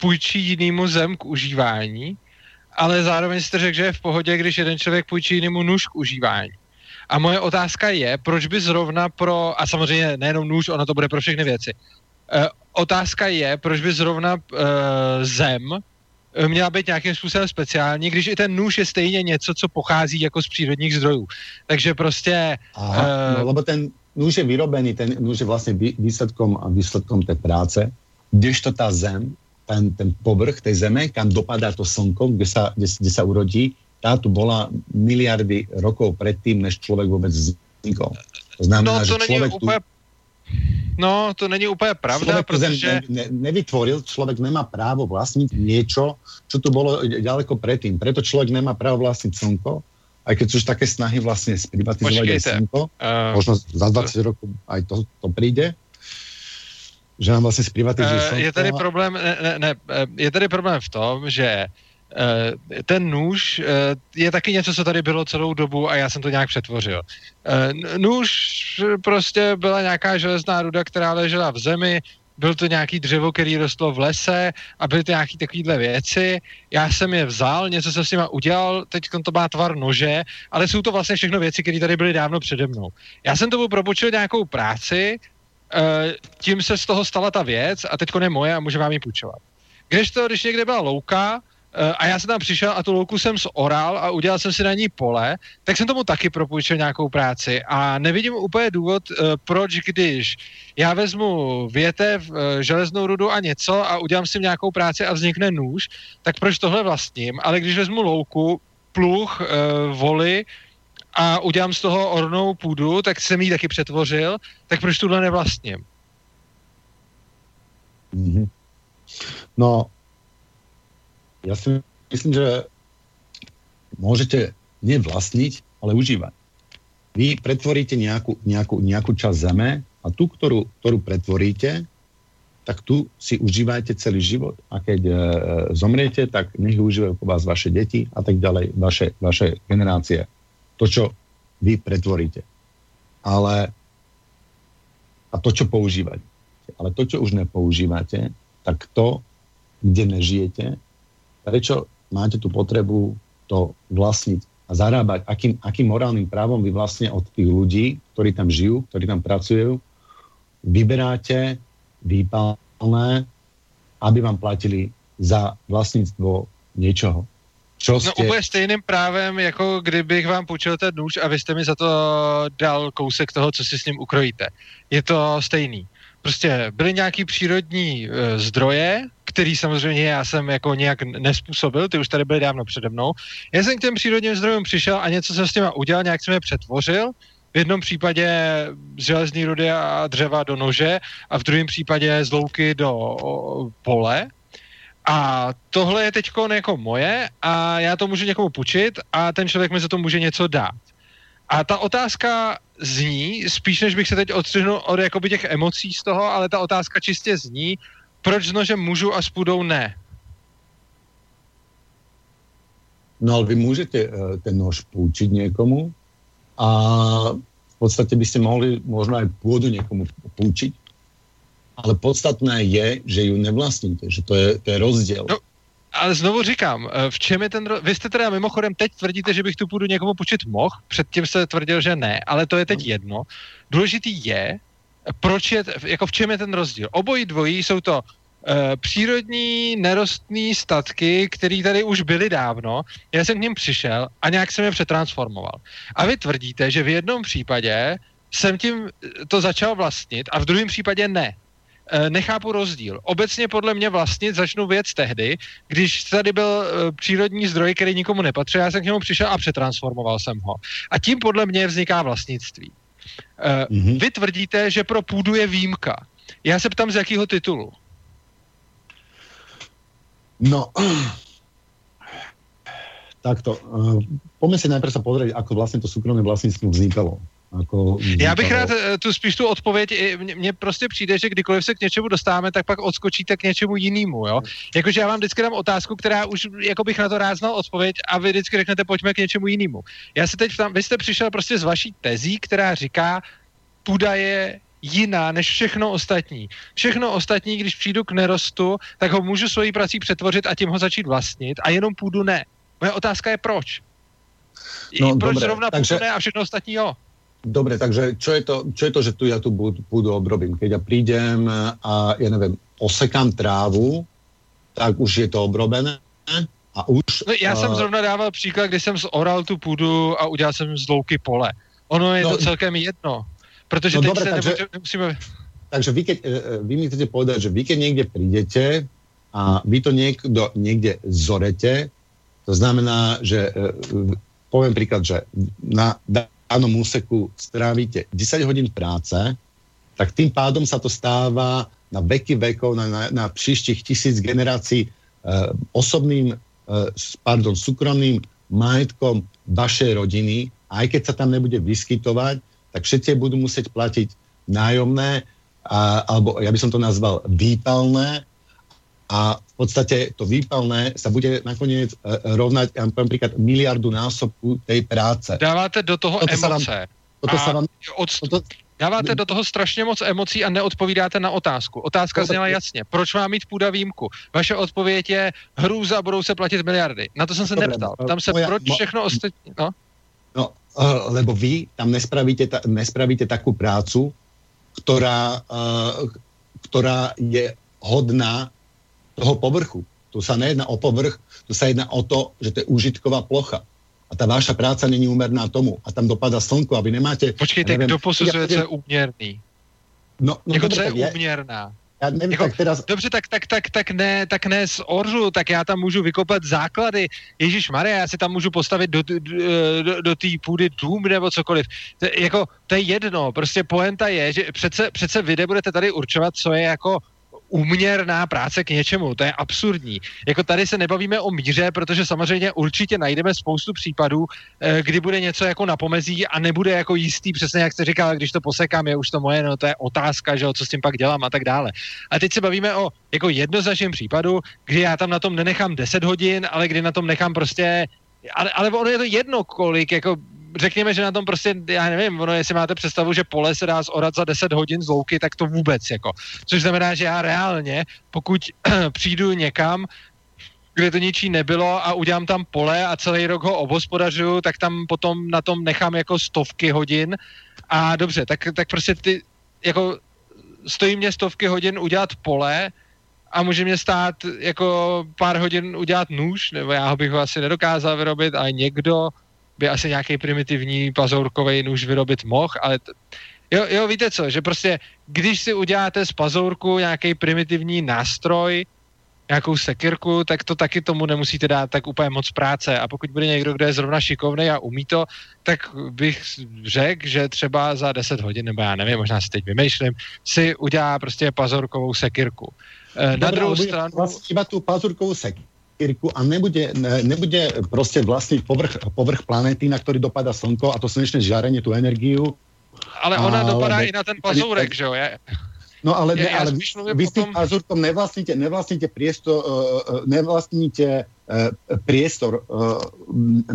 půjčí jinému zem k užívání, ale zároveň jste řekl, že je v pohodě, když jeden člověk půjčí jinému nůž k užívání. A moje otázka je, proč by zrovna pro, a samozřejmě nejenom nůž, ono to bude pro všechny věci, otázka je, proč by zrovna zem měla být nějakým způsobem speciální, když i ten nůž je stejně něco, co pochází jako z přírodních zdrojů. Takže prostě... Aha, no, lebo ten nůž je vyrobený, ten nůž je vlastně výsledkom té práce, kdežto tá zem, ten povrch té zeme, kam dopadá to slnko, kde sa urodí, tá tu bola miliardy rokov predtým, než človek vôbec vznikol. To znamená, no, to že človek tu... No, to není úplně pravda, protože... nevytvoril, človek nemá právo vlastniť niečo, čo tu bolo ďaleko predtým. Preto človek nemá právo vlastniť slnko, aj keď sú už také snahy vlastne sprivatizovať aj slnko. Možno za 20 rokov aj to príde, že nám vlastne sprivatizuje slnko. Je tady problém, ne, je tady problém v tom, že ten nůž je taky něco, co tady bylo celou dobu a já jsem to nějak přetvořil. Nůž prostě byla nějaká železná ruda, která ležela v zemi, byl to nějaký dřevo, který rostlo v lese a byly to nějaký takovýhle věci. Já jsem je vzal, něco jsem s nima udělal, teď to má tvar nože, ale jsou to vlastně všechno věci, které tady byly dávno přede mnou. Já jsem tomu propočil nějakou práci, tím se z toho stala ta věc a teďko je moje a může vám ji půjčovat. Kdežto, když někde byla louka, a já jsem tam přišel a tu louku jsem zoral a udělal jsem si na ní pole, tak jsem tomu taky propůjčil nějakou práci a nevidím úplně důvod, proč když já vezmu větev, železnou rudu a něco a udělám si nějakou práci a vznikne nůž, tak proč tohle vlastním, ale když vezmu louku, pluh, voli a udělám z toho ornou půdu, tak jsem ji taky přetvořil, tak proč tuhle nevlastním? Mm-hmm. No, ja si myslím, že môžete nevlastniť, ale užívať. Vy pretvoríte nejakú časť zeme a tú, ktorú pretvoríte, tak tu si užívajte celý život a keď zomriete, tak nech užívajú po vás vaše deti a tak ďalej, vaše generácie. To, čo vy pretvoríte. Ale a to, čo používate. Ale to, čo už nepoužívate, tak to, kde nežijete, prečo máte tú potrebu to vlastniť a zarábať? Akým morálnym právom vy vlastne od tých ľudí, ktorí tam žijú, ktorí tam pracujú, vyberáte výpalné, aby vám platili za vlastníctvo niečoho? Čo ste... No úplne stejným právem, jako kdybych vám půjčil ten nůž a vy jste mi za to dal kousek toho, co si s ním ukrojíte. Je to stejný. Prostě byly nějaký přírodní zdroje, který samozřejmě já jsem jako nějak nespůsobil, ty už tady byly dávno přede mnou. Já jsem k těm přírodním zdrojům přišel a něco jsem s těma udělal, nějak jsem je přetvořil. V jednom případě z železný rudy a dřeva do nože a v druhém případě z louky do pole. A tohle je teďko jako moje a já to můžu někomu půjčit a ten člověk mi za to může něco dát. A ta otázka zní, spíš než bych se teď odstřihnul od jakoby těch emocí z toho, ale ta otázka čistě zní, proč s nožem můžu a s půdou ne? No ale vy můžete ten nož půjčit někomu a v podstatě byste mohli možná i půdu někomu půjčit, ale podstatné je, že ju nevlastníte, že to je rozdiel. No. Ale znovu říkám, v čem je ten... Vy jste teda mimochodem teď tvrdíte, že bych tu půdu někomu půjčit mohl, předtím jste tvrdil, že ne, ale to je teď jedno. Důležitý je, proč je, jako v čem je ten rozdíl. Obojí dvojí jsou to přírodní nerostné statky, které tady už byly dávno. Já jsem k nim přišel a nějak jsem je přetransformoval. A vy tvrdíte, že v jednom případě jsem tím to začal vlastnit a v druhém případě ne. Nechápu rozdíl. Obecně podle mě vlastnit začnu věc tehdy, když tady byl přírodní zdroj, který nikomu nepatřil, já jsem k němu přišel a přetransformoval jsem ho. A tím podle mě vzniká vlastnictví. Mm-hmm. Vy tvrdíte, že pro půdu je výjimka. Já se ptám, z jakého titulu? No, takto. Poďme si najprv sa pozrieť, ako vlastne to súkromné vlastníctvo vznikalo. Já bych rád tu odpověď, mně prostě přijde, že kdykoliv se k něčemu dostáváme, tak pak odskočíte k něčemu jinému, jo? Jakože já vám vždycky dám otázku, která už, jako bych na to rád znal odpověď a vy vždycky řeknete, pojďme k něčemu jinému. Já se teď vy jste přišel prostě z vaší tezí, která říká, půda je jiná než všechno ostatní. Všechno ostatní, když přijdu k nerostu, tak ho můžu svojí prací přetvořit a tím ho začít vlastnit a jenom půdu ne. Moje otázka je proč? No, proč dobré, zrovna takže... půdu ne a všechno ostatní jo? Dobre, takže čo je to, že tu ja tú púdu obrobím? Keď ja prídem a ja neviem, osekám trávu, tak už je to obrobené a už... No, ja som zrovna dával príklad, kde som zoral tú púdu a udial som z louky pole. Ono je no, to celkem jedno. Pretože no, teď dobre, nemusíme... Takže vy mi chcete povedať, že vy keď niekde prídete a vy to niekde zorete, to znamená, že poviem príklad, že na... danom úseku strávite 10 hodín práce, tak tým pádom sa to stáva na veky vekov, na příštích 1000 generácií súkromným majetkom vašej rodiny. A aj keď sa tam nebude vyskytovať, tak všetci budú musieť platiť nájomné, alebo ja by som to nazval výpalné. A v podstate to výpalné sa bude nakoniec rovnať napríklad miliardu násobku tej práce. Dávate do toho emoce. Dávate do toho strašně moc emocí a neodpovídáte na otázku. Otázka zněla jasně. Proč má mít půda výjimku? Vaše odpověď je hrůza, budou se platit miliardy. Na to jsem se neptal. Tam se proč všechno ostatní... No? No, lebo vy tam nespravíte takú prácu, ktorá je hodná toho povrchu. Tu sa nejedná o povrch, tu sa jedná o to, že to je úžitková plocha. A tá vaša práca není úmerná tomu. A tam dopadá slnko, aby nemáte... Počkejte, kto posuzuje, co je úměrný? Jako co je úměrná? Já nevím, jako, tak teraz... Dobře, tak ne z oržu, tak já tam můžu vykopat základy. Ježišmarja, já si tam můžu postavit do té půdy dům nebo cokoliv. Jako, to je jedno, prostě poenta je, že přece vy nebudete tady určovat, co je jako úměrná práce k něčemu, to je absurdní. Jako tady se nebavíme o míře, protože samozřejmě určitě najdeme spoustu případů, kdy bude něco jako na pomezí a nebude jako jistý, přesně jak jste říkal, když to posekám, je už to moje, no to je otázka, že jo, co s tím pak dělám a tak dále. A teď se bavíme o jako jednoznačném případu, kdy já tam na tom nenechám 10 hodin, ale kdy na tom nechám prostě, ale ono je to jedno kolik, jako řekněme, že na tom prostě, já nevím, ono, jestli máte představu, že pole se dá zorat za 10 hodin z louky, tak to vůbec, jako. Což znamená, že já reálně, pokud přijdu někam, kde to ničí nebylo a udělám tam pole a celý rok ho obhospodařuju, tak tam potom na tom nechám jako stovky hodin a dobře, tak prostě ty, jako stojí mě stovky hodin udělat pole a může mě stát jako pár hodin udělat nůž, nebo já bych ho asi nedokázal vyrobit, ale někdo by asi nějaký primitivní pazourkovej nůž vyrobit mohl, ale jo, víte co, že prostě, když si uděláte z pazourku nějaký primitivní nástroj, nějakou sekyrku, tak to taky tomu nemusíte dát tak úplně moc práce a pokud bude někdo, kdo je zrovna šikovnej a umí to, tak bych řekl, že třeba za 10 hodin, nebo já nevím, možná si teď vymýšlím, si udělá prostě pazourkovou sekyrku. Na druhou stranu... Vlastně iba tú pazourkovú sekyrku a nebude proste vlastniť povrch planéty, na ktorý dopadá slnko a to slnečné žiarenie, tú energiu. Ale ona dopadá i na ten pazúrek, že jo? No ale vy s tým pazúrkom nevlastníte priestor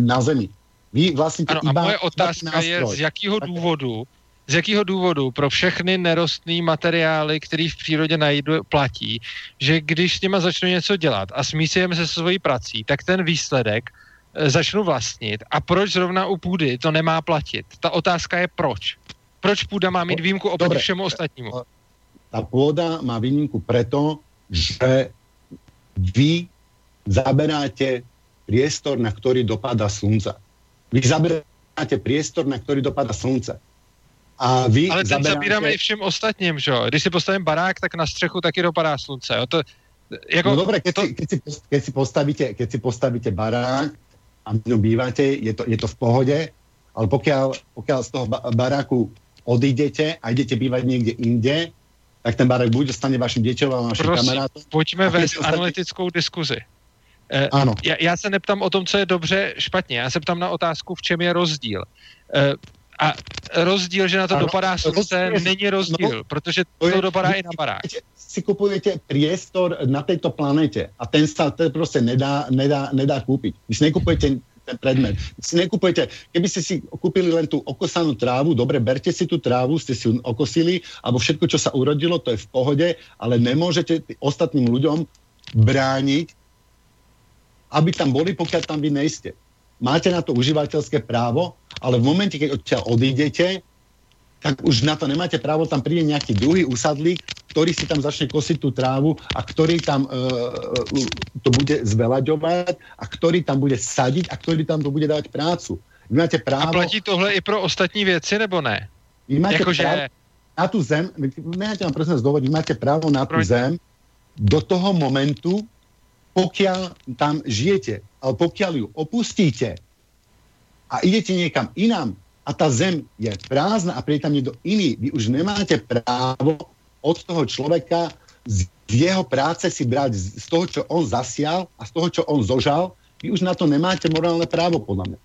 na Zemi. Vy vlastníte iba... A moje otázka je, z jakého důvodu pro všechny nerostné materiály, který v přírodě najdu, platí, že když s nima začnu něco dělat a smísujeme se svojí prací, tak ten výsledek začnu vlastnit. A proč zrovna u půdy to nemá platit? Ta otázka je proč. Proč půda má mít výjimku oproti všemu ostatnímu? Ta pôda má výjimku preto, že vy zaberáte priestor, na ktorý dopadá slunce. A vy ale ten zabíráme i všem ostatním, že jo? Když si postavím barák, tak na střechu taky dopadá slunce. Jo? To, jako, no dobre, keď si postavíte barák a v ňom bývate, je to v pohode, ale pokiaľ z toho baráku odídete a idete bývať niekde inde, tak ten barák buď ostane vašim deťom a vašim kamarátom. Pojďme vést analytickou diskuzi. Ano. Já se neptám o tom, co je dobře, špatně. Já se ptám na otázku, v čem je rozdíl. A rozdíl, že na to dopadá slunce, není rozdíl, protože to dopadá i na barák. Si kupujete priestor na tejto planete a ten sa proste nedá kúpiť. Vy si nekupujete ten predmet. Vy si nekupujete, keby ste si kúpili len tú okosanú trávu, dobre, berte si tú trávu, ste si ju okosili, alebo všetko, čo sa urodilo, to je v pohode, ale nemôžete ostatným ľuďom brániť, aby tam boli, pokiaľ tam vy nejste. Máte na to užívateľské právo, ale v momente, keď odtiaľ odídete, tak už na to nemáte právo, tam príde nejaký druhý usadlík, ktorý si tam začne kosiť tú trávu a ktorý tam to bude zvelaďovať a ktorý tam bude sadiť a ktorý tam to bude dávať prácu. Vy máte právo... A platí tohle i pro ostatní veci, nebo ne? Vy máte právo na tú zem, nechajte vám prosím zdôvodiť, vy máte právo na tú zem do toho momentu, pokiaľ tam žijete, ale pokiaľ ju opustíte a idete niekam inám a tá zem je prázdna a príde tam niekto iný, vy už nemáte právo od toho človeka z jeho práce si brať z toho, čo on zasial a z toho, čo on zožal, vy už na to nemáte morálne právo, podľa mňa.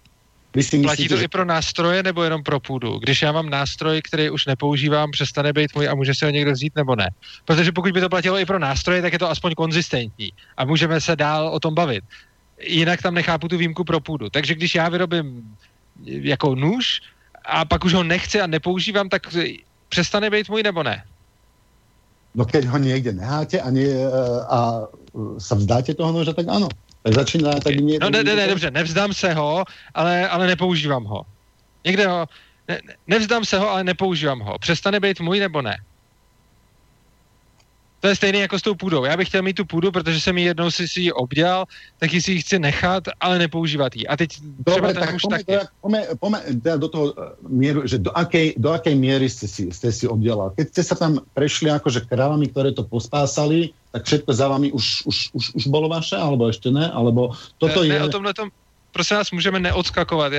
Platí to i pro nástroje, nebo jenom pro půdu? Když já mám nástroj, který už nepoužívám, přestane být můj a může si ho někdo vzít, nebo ne? Protože pokud by to platilo i pro nástroje, tak je to aspoň konzistentní a můžeme se dál o tom bavit. Jinak tam nechápu tu výjimku pro půdu. Takže když já vyrobím jako nůž a pak už ho nechci a nepoužívám, tak přestane být můj, nebo ne? No keď ho niekde necháte a sa vzdáte toho noža, tak áno. Začíná tak nie... No ne, dobře, nevzdám se ho, ale nepoužívám ho. Někde ho... Nevzdám se ho, ale nepoužívám ho. Přestane být můj, nebo ne? To je stejný jako s tou půdou. Já bych chtěl mít tu půdu, protože jsem ji jednou si ji obdělal, taky si ji chci nechat, ale nepoužívat ji. A teď třeba dobre, tak už taky. Pome do toho mieru, že do akej miery ste si obdelali. Keď ste sa tam prešli akože krávami, ktoré to pospásali, tak všetko za vami už bolo vaše, alebo ešte ne? Alebo toto ne, je... Ne, o tomhletom, prosím vás, můžeme neodskakovat.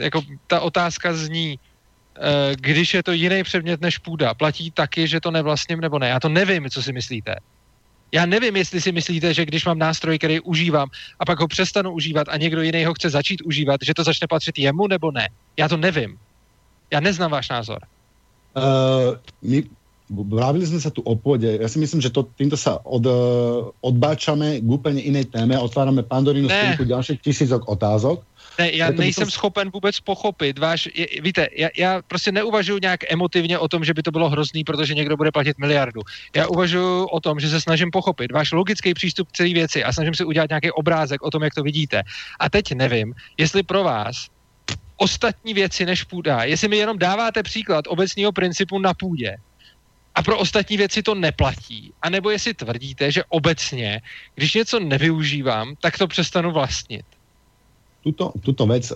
Jako ta otázka zní, když je to jiný předmět než půda, platí taky, že to nevlastním nebo ne? Já to nevím, co si myslíte. Já nevím, jestli si myslíte, že když mám nástroj, který užívám a pak ho přestanu užívat a někdo jiný ho chce začít užívat, že to začne patřit jemu nebo ne. Já to nevím. Já neznám váš názor. My vrávili sme sa tu o pôde. Ja si myslím, že týmto sa odbáčame k úplne inej téme a otvárame Pandorinu skrinku ďalších tisícok otázok. Ne, já nejsem schopen vůbec pochopit. Víte, já prostě neuvažuji nějak emotivně o tom, že by to bylo hrozný, protože někdo bude platit miliardu. Já uvažuji o tom, že se snažím pochopit váš logický přístup k celé věci a snažím se udělat nějaký obrázek o tom, jak to vidíte. A teď nevím, jestli pro vás ostatní věci než půda, jestli mi jenom dáváte příklad obecného principu na půdě, a pro ostatní věci to neplatí. A nebo jestli tvrdíte, že obecně, když něco nevyužívám, tak to přestanu vlastnit. Túto vec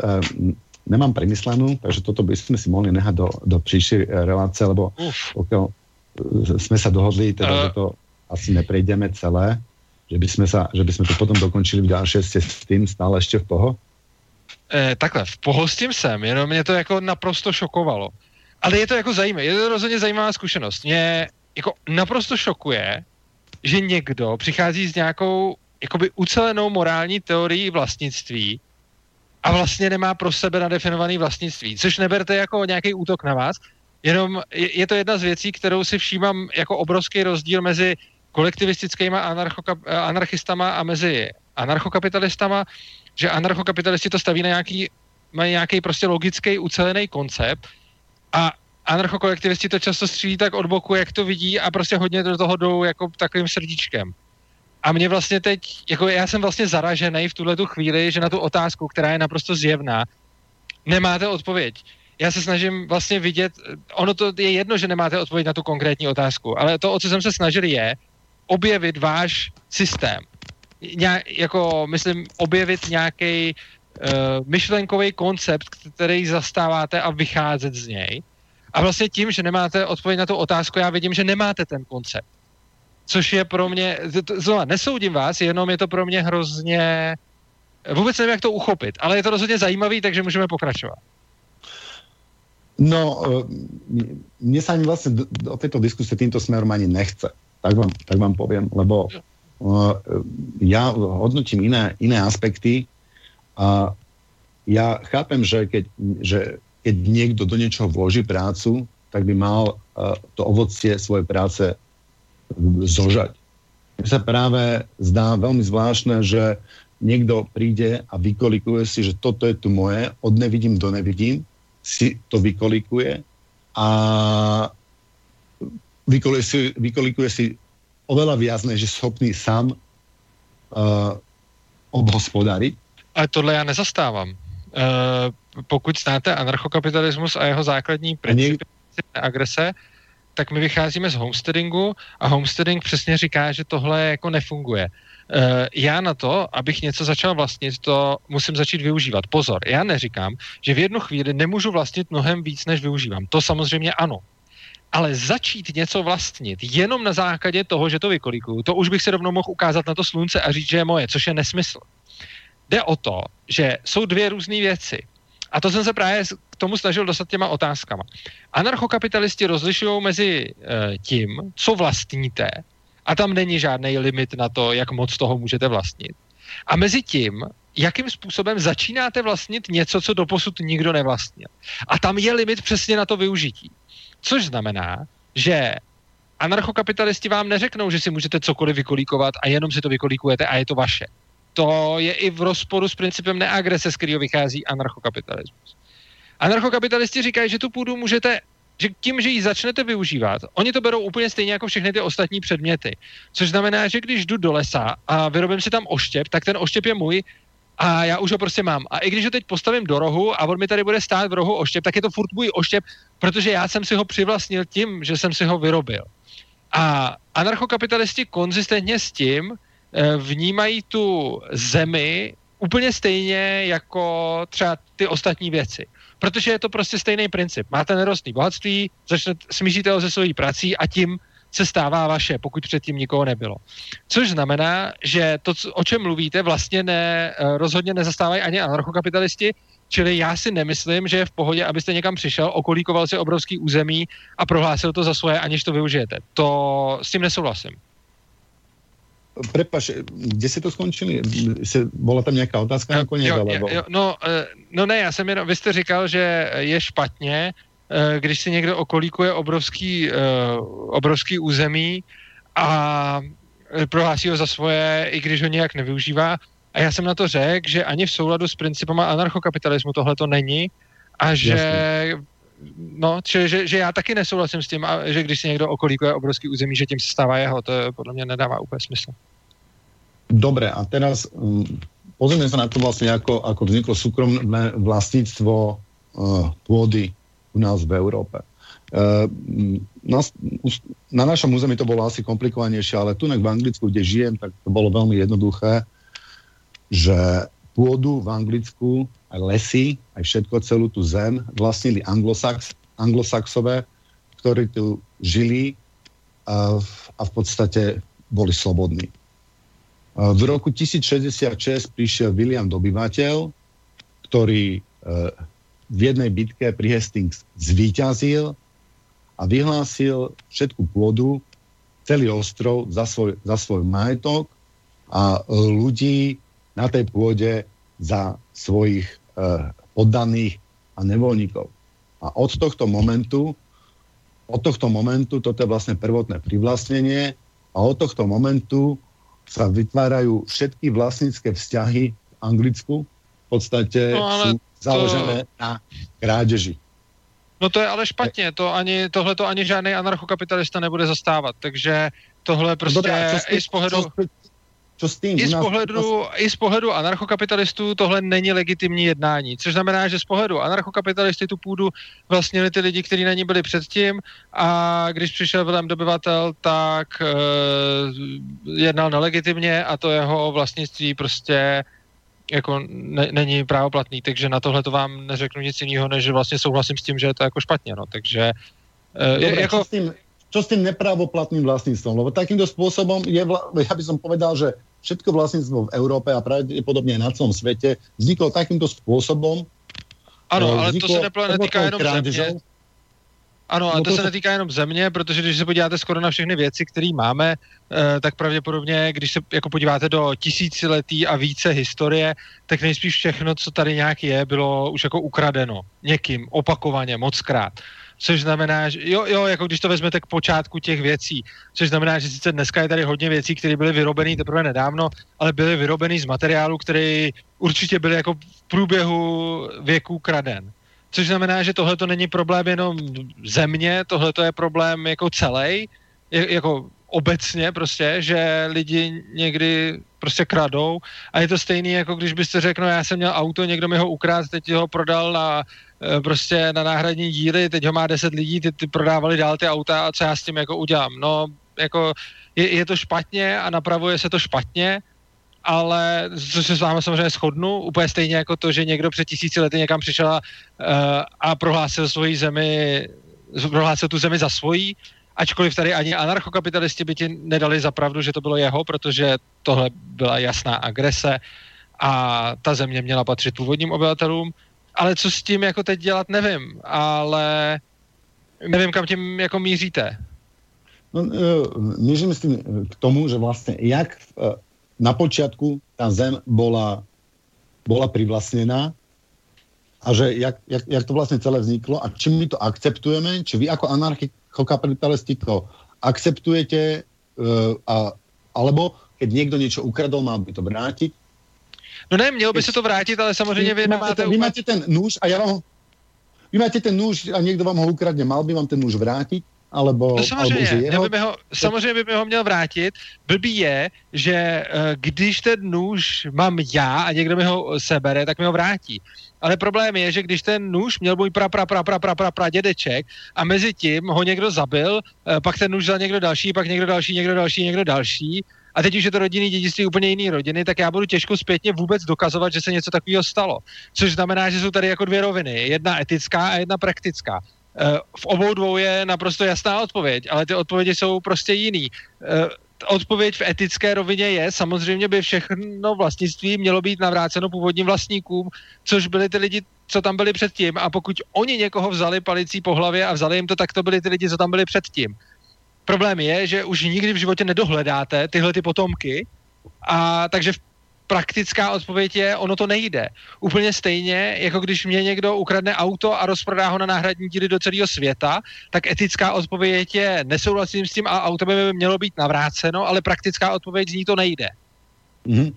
nemám premyslenú, takže toto by sme si mohli nehať do príšej relácie, lebo pokiaľ sme sa dohodli, teda, že to asi neprejdeme celé, že by sme to potom dokončili v ďalšie s tým stále ešte v poho? Takhle, v poho s tým sem, jenom mě to jako naprosto šokovalo. Ale je to jako zajímavé, je to rozhodně zajímavá zkušenost. Mě jako naprosto šokuje, že někdo přichází s nějakou jakoby ucelenou morální teorií vlastnictví, a vlastně nemá pro sebe nadefinovaný vlastnictví, což neberte jako nějaký útok na vás, jenom je to jedna z věcí, kterou si všímám jako obrovský rozdíl mezi kolektivistickýma anarchistama a mezi anarchokapitalistama, že anarchokapitalisti to staví na nějaký prostě logický ucelený koncept a anarchokolektivisti to často střílí tak od boku, jak to vidí a prostě hodně do toho jdou jako takovým srdíčkem. A mě vlastně teď, jako já jsem vlastně zaražený v tuhletu chvíli, že na tu otázku, která je naprosto zjevná, nemáte odpověď. Já se snažím vlastně vidět, ono to je jedno, že nemáte odpověď na tu konkrétní otázku, ale to, o co jsem se snažil, je objevit váš systém. Myslím, objevit nějaký myšlenkový koncept, který zastáváte a vycházet z něj. A vlastně tím, že nemáte odpověď na tu otázku, já vidím, že nemáte ten koncept. Což je pro mě, znova, nesoudím vás, jenom je to pro mě hrozně, vůbec nevím, jak to uchopit, ale je to rozhodně zajímavý, takže můžeme pokračovat. No, mne sa ani vlastne o tejto diskusie týmto smerom ani nechce. Tak vám poviem, lebo ja hodnotím iné aspekty a ja chápem, že keď niekto do niečoho vloží prácu, tak by mal to ovocie svojej práce zožať. Mne sa práve zdá veľmi zvláštne, že niekto príde a vykolikuje si, že toto je tu moje, od nevidím do nevidím, si to vykolikuje a vykolikuje si oveľa viac, než je schopný sám obhospodáriť. Ale tohle ja nezastávam. Pokud znáte anarchokapitalismus a jeho základní principy agrese, tak my vycházíme z homesteadingu a homesteading přesně říká, že tohle jako nefunguje. Já na to, abych něco začal vlastnit, to musím začít využívat. Pozor, já neříkám, že v jednu chvíli nemůžu vlastnit mnohem víc, než využívám. To samozřejmě ano. Ale začít něco vlastnit jenom na základě toho, že to vykolikuju, to už bych se rovnou mohl ukázat na to slunce a říct, že je moje, což je nesmysl. Jde o to, že jsou dvě různé věci. A to jsem se právě k tomu snažil dostat těma otázkama. Anarchokapitalisti rozlišují mezi tím, co vlastníte, a tam není žádný limit na to, jak moc toho můžete vlastnit. A mezi tím, jakým způsobem začínáte vlastnit něco, co doposud nikdo nevlastnil. A tam je limit přesně na to využití. Což znamená, že anarchokapitalisti vám neřeknou, že si můžete cokoliv vykolíkovat a jenom si to vykolíkujete a je to vaše. To je i v rozporu s principem neagrese, z kterého vychází anarchokapitalismus. Anarchokapitalisti říkají, že tu půdu můžete, že tím, že ji začnete využívat, oni to berou úplně stejně jako všechny ty ostatní předměty. Což znamená, že když jdu do lesa a vyrobím si tam oštěp, tak ten oštěp je můj a já už ho prostě mám. A i když ho teď postavím do rohu a on mi tady bude stát v rohu oštěp, tak je to furt můj oštěp, protože já jsem si ho přivlastnil tím, že jsem si ho vyrobil. A anarchokapitalisti konzistentně s tím vnímají tu zemi úplně stejně jako třeba ty ostatní věci. Protože je to prostě stejný princip. Máte nerostné bohatství, smíříte ho se svojí prací a tím se stává vaše, pokud předtím nikoho nebylo. Což znamená, že to, o čem mluvíte, vlastně rozhodně nezastávají ani anarchokapitalisti, čili já si nemyslím, že je v pohodě, abyste někam přišel, okolíkoval si obrovský území a prohlásil to za svoje, aniž to využijete. To s tím nesouhlasím. Prepáč, kde si to skončili? Bola tam nejaká otázka nakoniec? No ne, já jsem jenom, vy jste říkal, že je špatně, když si někdo okolíkuje obrovský území a prohlásí ho za svoje, i když ho nějak nevyužívá. A já jsem na to řekl, že ani v souladu s principama anarchokapitalismu tohle to není a že... Jasne. No, že já taky nesouhlasím s tím, že když si někdo okolíkuje obrovský území, že tím se stává jeho, to podle mě nedává úplně smysl. Dobre, a teraz pozrieme sa na to vlastne, ako vzniklo súkromné vlastníctvo pôdy u nás v Európe. Na našom území to bolo asi komplikovanejšie, ale tu v Anglicku, kde žijem, tak to bolo veľmi jednoduché, že pôdu v Anglicku, aj lesy, aj všetko, celú tú zem vlastnili anglosaxové, ktorí tu žili a v podstate boli slobodní. V roku 1066 prišiel William Dobyvateľ, ktorý v jednej bitke pri Hastings zvíťazil a vyhlásil všetku pôdu, celý ostrov za svoj majetok a ľudí na tej pôde za svojich poddaných a nevoľníkov. A od tohto momentu, toto je vlastne prvotné privlastnenie, a od tohto momentu sa vytvárajú všetky vlastnícke vzťahy v Anglicku, v podstate sú založené na krádeži. No to je ale špatně, tohle to ani žádný anarchokapitalista nebude zastávat, takže tohle prostě i z pohledu... I z pohledu anarchokapitalistů tohle není legitimní jednání, což znamená, že z pohledu anarchokapitalisty tu půdu vlastnili ty lidi, kteří na ní byli předtím, a když přišel Vilém Dobyvatel, tak jednal nelegitimně a to jeho vlastnictví prostě jako není právoplatný, takže na tohle to vám neřeknu nic jiného, než vlastně souhlasím s tím, že je to jako špatně, no, takže... Čo s tým neprávoplatným vlastníctvom? Lebo takýmto spôsobom ja by som povedal, že všetko vlastníctvo v Európe a pravdepodobne aj na celom svete vzniklo takýmto spôsobom. Áno, ale to sa netýka jenom země. Ano, ale to se netýká jenom země, protože když se podíváte skoro na všechny věci, které máme, tak pravděpodobně, když se jako podíváte do tisíciletí a více historie, tak nejspíš všechno, co tady nějak je, bylo už jako ukradeno někým, opakovaně, mockrát. Což znamená, že jo, jako když to vezmete k počátku těch věcí, což znamená, že sice dneska je tady hodně věcí, které byly vyrobené teprve nedávno, ale byly vyrobené z materiálu, který určitě byl jako v průběhu věků kraden. Což znamená, že tohle to není problém jenom země, tohle to je problém jako celý, jako obecně prostě, že lidi někdy prostě kradou a je to stejný, jako když byste řekl, no já jsem měl auto, někdo mi ho ukradl, teď ho prodal na prostě na náhradní díly, teď ho má 10 lidí, ty prodávali dál ty auta a co já s tím jako udělám. No jako je to špatně a napravuje se to špatně, ale což se s vámi samozřejmě shodnu, úplně stejně jako to, že někdo před 1000 lety někam přišel a prohlásil svoji zemi, prohlásil tu zemi za svojí, ačkoliv tady ani anarchokapitalisti by ti nedali za pravdu, že to bylo jeho, protože tohle byla jasná agrese a ta země měla patřit původním obyvatelům, ale co s tím jako teď dělat, nevím, ale nevím, kam tím jako míříte. No, mířím s tím k tomu, že vlastně jak na počiatku tá zem bola privlastnená a že jak to vlastne celé vzniklo a či my to akceptujeme, či vy ako anarchokapitalisti to akceptujete, alebo keď niekto niečo ukradol, mal by to vrátiť? No ne, mělo by se to vrátit, ale samozřejmě vy máte ten nůž a já vám... Vy máte ten nůž a někdo vám ho ukradne, mal by vám ten nůž vrátiť? Alebo, samozřejmě by ho měl vrátit. Blbý je, že když ten nůž mám já a někdo mi ho sebere, tak mi ho vrátí. Ale problém je, že když ten nůž měl můj pradědeček a mezi tím ho někdo zabil, pak ten nůž vzal někdo další, pak někdo další. A teď už je to rodinný dědictví úplně jiný rodiny, tak já budu těžko zpětně vůbec dokazovat, že se něco takového stalo. Což znamená, že jsou tady jako dvě roviny. Jedna etická a jedna praktická. V obou dvou je naprosto jasná odpověď, ale ty odpovědi jsou prostě jiný. Odpověď v etické rovině je, samozřejmě by všechno vlastnictví mělo být navráceno původním vlastníkům, což byli ty lidi, co tam byli předtím, a pokud oni někoho vzali palicí po hlavě a vzali jim to, tak to byli ty lidi, co tam byli předtím. Problém je, že už nikdy v životě nedohledáte tyhle ty potomky, a takže praktická odpověď je, ono to nejde. Úplně stejně, jako když mě někdo ukradne auto a rozprodá ho na náhradní díly do celého světa, tak etická odpověď je, nesouhlasím s tím a auto by mělo být navráceno, ale praktická odpověď z ní to nejde. Mm-hmm.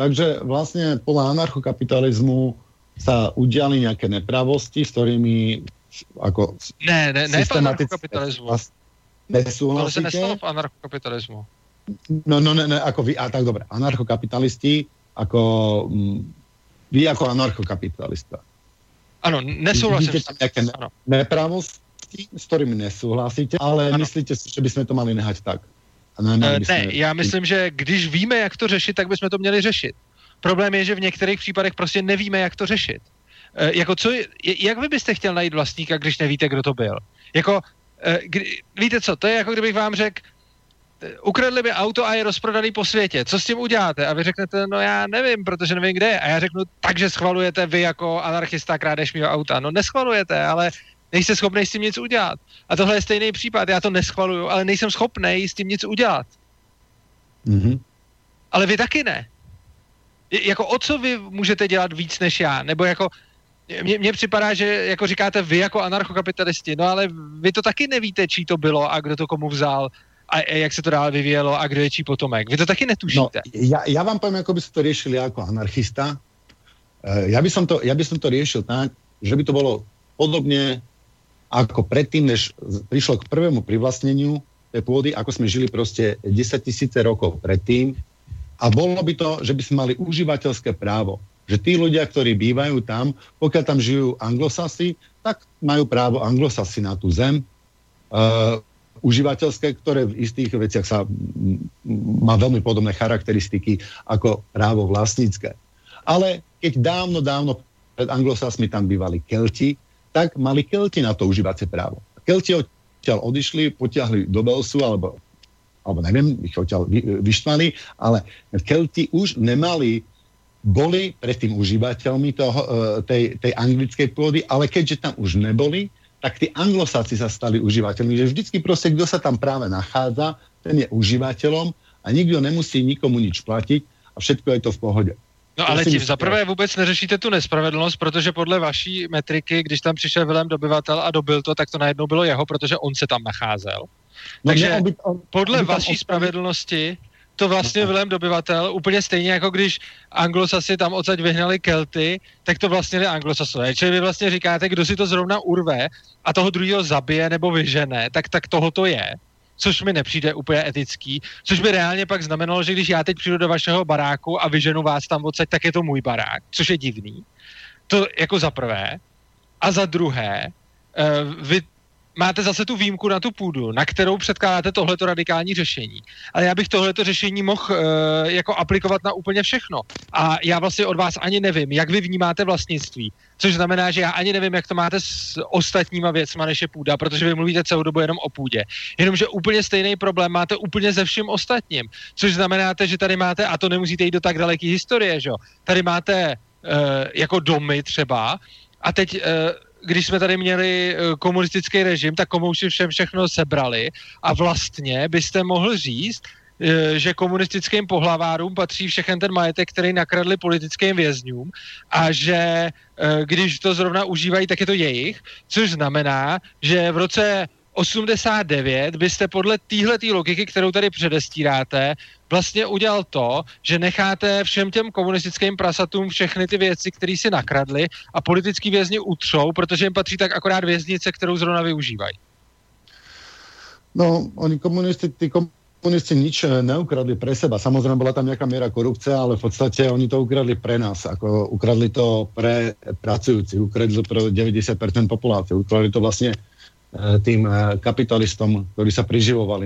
Takže vlastně podle anarchokapitalismu sa udiali nějaké nepravosti, s kterými jako ne v anarchokapitalismu. To se nestalo v anarchokapitalismu. No, ako vy, a tak dobre, anarchokapitalisti, ako vy ako anarchokapitalista. Áno, nesúhlasíte s tým. Nepravosti, s ktorými nesúhlasíte, ale ano. Myslíte si, že by sme to mali nehať tak? Ne, já myslím, že když víme, jak to řešit, tak bychom to měli řešit. Problém je, že v některých případech prostě nevíme, jak to řešit. Jak vy byste chtěl najít vlastníka, když nevíte, kdo to byl? Víte co, to je jako kdybych vám řekl, ukradli mi auto a je rozprodaný po světě. Co s tím uděláte? A vy řeknete, no já nevím, protože nevím, kde je. A já řeknu, takže schvalujete vy jako anarchista krádež mýho auta. No neschvalujete, ale nejste schopnej s tím nic udělat. A tohle je stejný případ. Já to neschvaluju, ale nejsem schopnej s tím nic udělat. Mm-hmm. Ale vy taky ne. Jako o co vy můžete dělat víc než já? Nebo jako... Mně připadá, že jako říkáte vy jako anarchokapitalisti, no ale vy to taky nevíte, čí to bylo a kdo to komu vzal. A jak sa to dále vyvíjelo a kdo je čí potomek. Vy to taky netušíte. No, ja vám poviem, ako by ste to riešili ako anarchista. Ja by som to riešil tak, že by to bolo podobne ako predtým, než prišlo k prvému privlastneniu tej pôdy, ako sme žili proste 10 000 rokov predtým. A bolo by to, že by sme mali užívateľské právo. Že tí ľudia, ktorí bývajú tam, pokiaľ tam žijú anglosasi, tak majú právo anglosasi na tú zem, užívateľské, ktoré v istých veciach sa má veľmi podobné charakteristiky ako právo vlastnícke. Ale keď dávno pred anglosasmi tam bývali Kelti, tak mali Kelti na to užívacie právo. Kelti odtiaľ odišli, potiahli do Belsu, alebo neviem, ich odtiaľ vyštvali, ale Kelti už boli predtým užívateľmi tej anglickej pôdy, ale keďže tam už neboli, tak tí anglosáci sa stali užívateľmi. Že vždycky proste, kto sa tam práve nachádza, ten je užívateľom a nikto nemusí nikomu nič platiť a všetko je to v pohode. No ale tím zaprvé vůbec neřešíte tu nespravedlnost, protože podle vaší metriky, když tam přišel William Dobyvateľ a dobil to, tak to najednou bylo jeho, protože on se tam nacházel. No, takže podle vaší spravedlnosti to vlastně William Dobyvateľ, úplně stejně jako když anglosasi tam odsaď vyhnali Kelty, tak to vlastnili anglosasové. Čili vy vlastně říkáte, kdo si to zrovna urve a toho druhého zabije nebo vyžene, tak toho to je. Což mi nepřijde úplně etický, což by reálně pak znamenalo, že když já teď přijdu do vašeho baráku a vyženu vás tam odsaď, tak je to můj barák, což je divný. To jako za prvé. A za druhé, vy máte zase tu výjimku na tu půdu, na kterou předkládáte tohleto radikální řešení. Ale já bych tohleto řešení mohl jako aplikovat na úplně všechno. A já vlastně od vás ani nevím, jak vy vnímáte vlastnictví. Což znamená, že já ani nevím, jak to máte s ostatníma věcma, než je půda, protože vy mluvíte celou dobu jenom o půdě. Jenomže úplně stejný problém máte úplně ze vším ostatním. Což znamená, že tady máte, a to nemusíte jít do tak daleké historie, že jo? Tady máte jako domy třeba a teď... Když jsme tady měli komunistický režim, tak komunisti všem všechno sebrali a vlastně byste mohl říct, že komunistickým pohlavárům patří všechen ten majetek, který nakradli politickým vězňům a že když to zrovna užívají, tak je to jejich, což znamená, že v roce 89 byste podle téhletý logiky, kterou tady předestíráte, vlastně udělal to, že necháte všem těm komunistickým prasatům všechny ty věci, které si nakradli a politický vězni utřou, protože jim patří tak akorát věznice, kterou zrovna využívají. No, oni tí komunisti nič neukradli pre seba. Samozrejme, bola tam nejaká miera korupcia, ale v podstate oni to ukradli pre nás. Ako ukradli to pre pracujúcich, ukradli to pre 90% populácie. Ukradli to vlastne tým kapitalistom, ktorí sa priživovali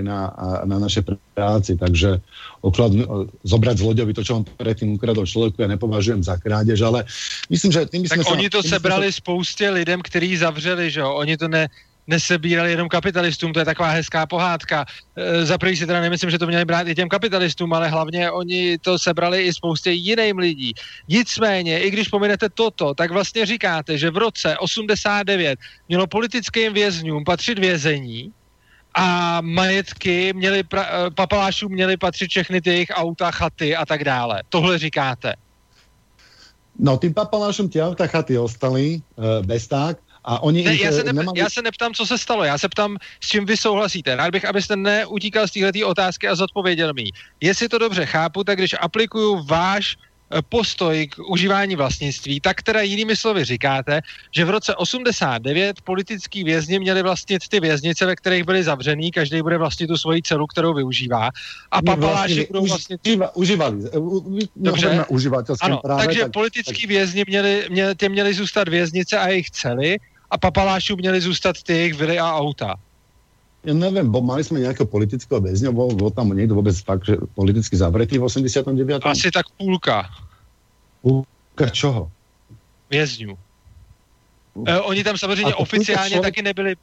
na našej práci. Takže zobrať zloďovi to, čo on predtým ukradol človeku, ja nepovažujem za krádež, ale myslím, že tým by sme... Tak oni to sebrali spoustě lidem, kteří zavřeli, že jo? Oni to nesebírali jenom kapitalistům, to je taková hezká pohádka. Za prvý si teda nemyslím, že to měli brát i těm kapitalistům, ale hlavně oni to sebrali i spoustě jiným lidí. Nicméně, i když pominete toto, tak vlastně říkáte, že v roce 89 mělo politickým vězňům patřit vězení a majetky papalášům měly patřit všechny ty jejich auta, chaty a tak dále. Tohle říkáte. No, tým papalášům ty auta, chaty ostali bez tak. A oni ne, já se neptám, co se stalo, já se ptám, s čím vy souhlasíte. Rád bych, abyste neutíkal z téhletý otázky a zodpověděl mi. Jestli to dobře chápu, tak když aplikuju váš postoj k užívání vlastnictví, tak teda jinými slovy říkáte, že v roce 89 politický vězni měli vlastnit ty věznice, ve kterých byli zavřený, každý bude vlastnit tu svoji celu, kterou využívá, a papaláši budou vlastnit... Dobře, ano, právě, takže tak, politický vězni měli zůstat věznice a jejich cely a papalášů měli zůstat ty jejich vily a auta. Ja neviem, bo mali sme nejakého politického väzňa, bol tam niekto vôbec fakt, že politicky zavretý v 89. Asi tak púlka. Púlka čoho? Väzňu. Oni tam samozřejmě oficiálně taky nebyli...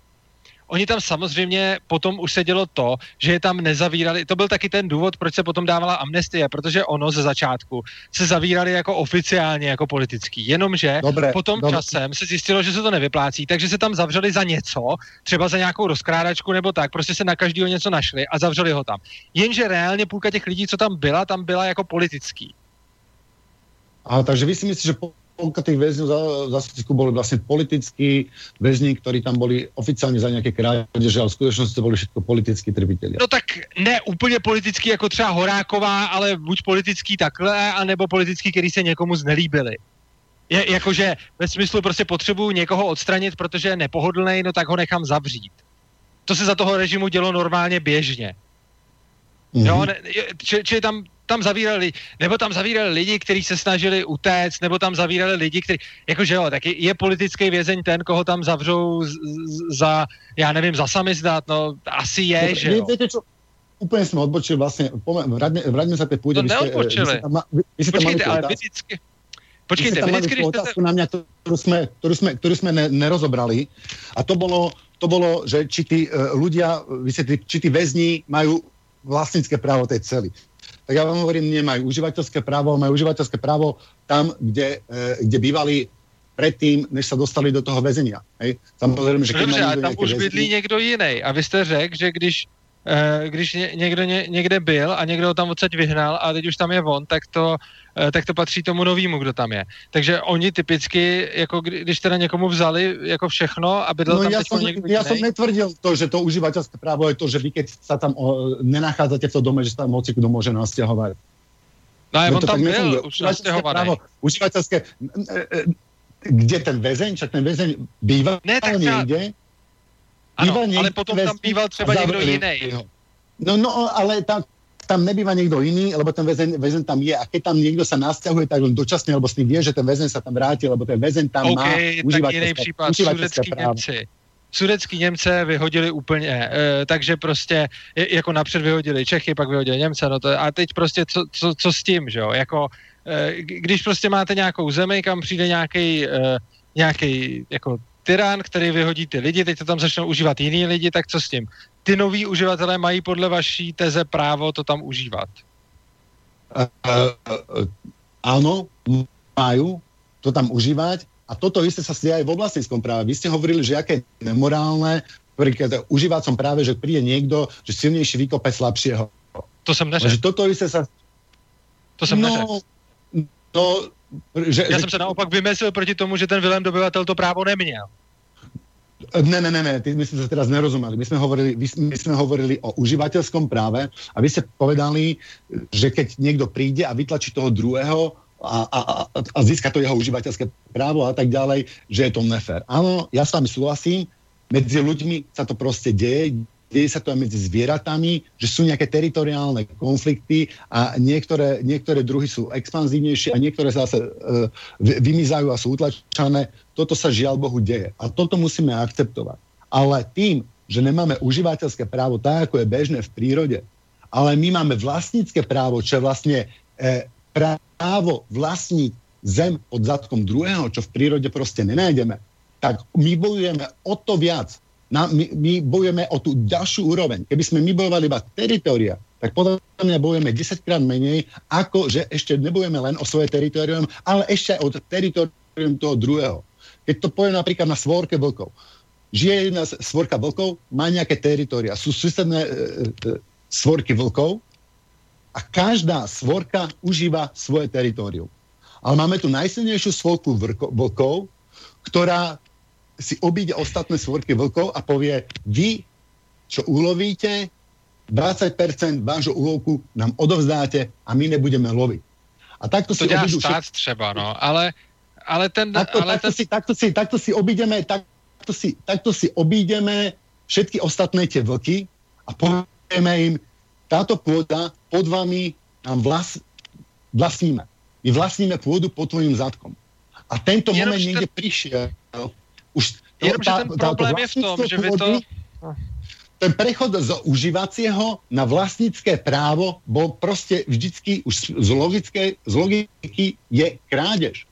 Oni tam samozřejmě potom už se dělo to, že je tam nezavírali. To byl taky ten důvod, proč se potom dávala amnestie, protože ono ze začátku se zavírali jako oficiálně, jako politický. Jenomže potom časem se zjistilo, že se to nevyplácí, takže se tam zavřeli za něco, třeba za nějakou rozkrádačku nebo tak, prostě se na každého něco našli a zavřeli ho tam. Jenže reálně půlka těch lidí, co tam byla jako politický. A takže vy si myslíte, že... Polka tých väzňov za Sudetsku boli vlastne politickí väzni, ktorí tam boli oficiálne za nejaké krádeže, ale v skutočnosti to boli všetko politickí trpitelia. No tak ne úplne politický, ako třeba Horáková, ale buď politický takhle, anebo politický, který se někomu znelíbili. Jakože ve smyslu prostě potřebuju někoho odstranit, protože je nepohodlnej, no tak ho nechám zavřít. To se za toho režimu dělo normálně běžně. Jo, čili tam zavírali lidi, kteří se snažili utéct, nebo tam zavírali lidi, kteří, jakože jo, tak je politický vězeň ten, koho tam zavřou za, já nevím, za samizdat, no asi je, dobre, že jo. Viete čo, úplne sme odbočili vlastne, vraťme sa tej púde. To neodbočili. Počkejte, ale vždycky... Počkejte, vždycky, když... Otázku na mňa, ktorú sme nerozobrali, a to bolo, že či tí ľudia, či tí väzni majú vlastnícke právo tej cely. Tak ja vám hovorím, nemajú užívateľské právo, majú užívateľské právo tam, kde bývali predtým, než sa dostali do toho väzenia. Hej? Samozrejme, že keď majú tam už bydlí niekto inej. A vy ste řekl, že když někdo někde byl a někdo ho tam odsaď vyhnal a teď už tam je on, tak to patří tomu novýmu, kdo tam je. Takže oni typicky, jako když teda někomu vzali jako všechno a bydlel tam teď někdo jiný. Ja som netvrdil to, že to užívateľské právo je to, že vy keď sa tam nenachádzate v tom dome, že sa tam hoci kdo môže nasťahovať. No aj on tam byl, už nasťahovaný. Užívateľské, kde ten väzeň? Čak ten väzeň býval niekde. Ano, ale potom tam býval třeba niekto iný. No, ale tam nebýva niekto iný, lebo ten väzeň tam je. A keď tam niekto sa nasťahuje, tak on dočasne, alebo s ním vie, že ten väzeň sa tam vráti, lebo ten väzeň tam má užívateľské právo. Sudetskí Němce vyhodili úplně, takže prostě jako napřed vyhodili Čechy, pak vyhodili Němce, no to, a teď prostě co s tím, že jo? Jako, když prostě máte nějakou zemi, kam přijde nějaký jako tyran, který vyhodí ty lidi, teď to tam začnou užívat jiný lidi, tak co s tím? Ty noví uživatelé mají podle vaší teze právo to tam užívat? Áno, majú to tam užívať a toto isté sa stie aj v vlastníckom práve. Vy ste hovorili, že aké nemorálne, príklad užívacom práve, že príde niekto, že silnejší vykope slabšieho. To som neřekl. Toto isté sa... To som neřekl. No, ja som sa naopak vymyslel proti tomu, že ten William Dobyvateľ to právo nemiel. Ne, my sme sa teraz nerozumeli. My sme hovorili o užívateľskom práve a vy ste povedali, že keď niekto príde a vytlačí toho druhého a získa to jeho užívateľské právo a tak ďalej, že je to nefér. Áno, ja s vami súhlasím, medzi ľuďmi sa to proste deje, deje sa to aj medzi zvieratami, že sú nejaké teritoriálne konflikty a niektoré druhy sú expanzívnejšie a niektoré zase vymizajú a sú utlačané. Toto sa žiaľ Bohu deje. A toto musíme akceptovať. Ale tým, že nemáme užívateľské právo tak, ako je bežné v prírode, ale my máme vlastnícke právo, čo je vlastne právo vlastniť zem pod zadkom druhého, čo v prírode proste nenájdeme, tak my bojujeme o to viac. My bojujeme o tú ďalšiu úroveň. Keby sme my bojovali iba teritória, tak podľa mňa bojujeme 10-krát menej, ako že ešte nebojujeme len o svoje teritorium, ale ešte aj o teritorium toho druhého. Keď to poviem napríklad na svorke vlkov. Žije jedna svorka vlkov, má nejaké teritória. Sú susedné svorky vlkov a každá svorka užíva svoje teritórium. Ale máme tu najsilnejšiu svorku vlkov, ktorá si obíde ostatné svorky vlkov a povie, vy, čo ulovíte, 20% vášho úlovku nám odovzdáte a my nebudeme loviť. A takto to si obídu... To ďa štát třeba, no, ale ten... Takto si obídeme všetky ostatné tie vlky a povieme im, táto pôda pod vami nám vlastníme. My vlastníme pôdu pod tvojim zadkom. A tento moment niekde prišiel. Jenomže ten problém je v tom, že vy to... Ten prechod z užívacieho na vlastnícke právo bol proste vždycky už z logiky je krádež.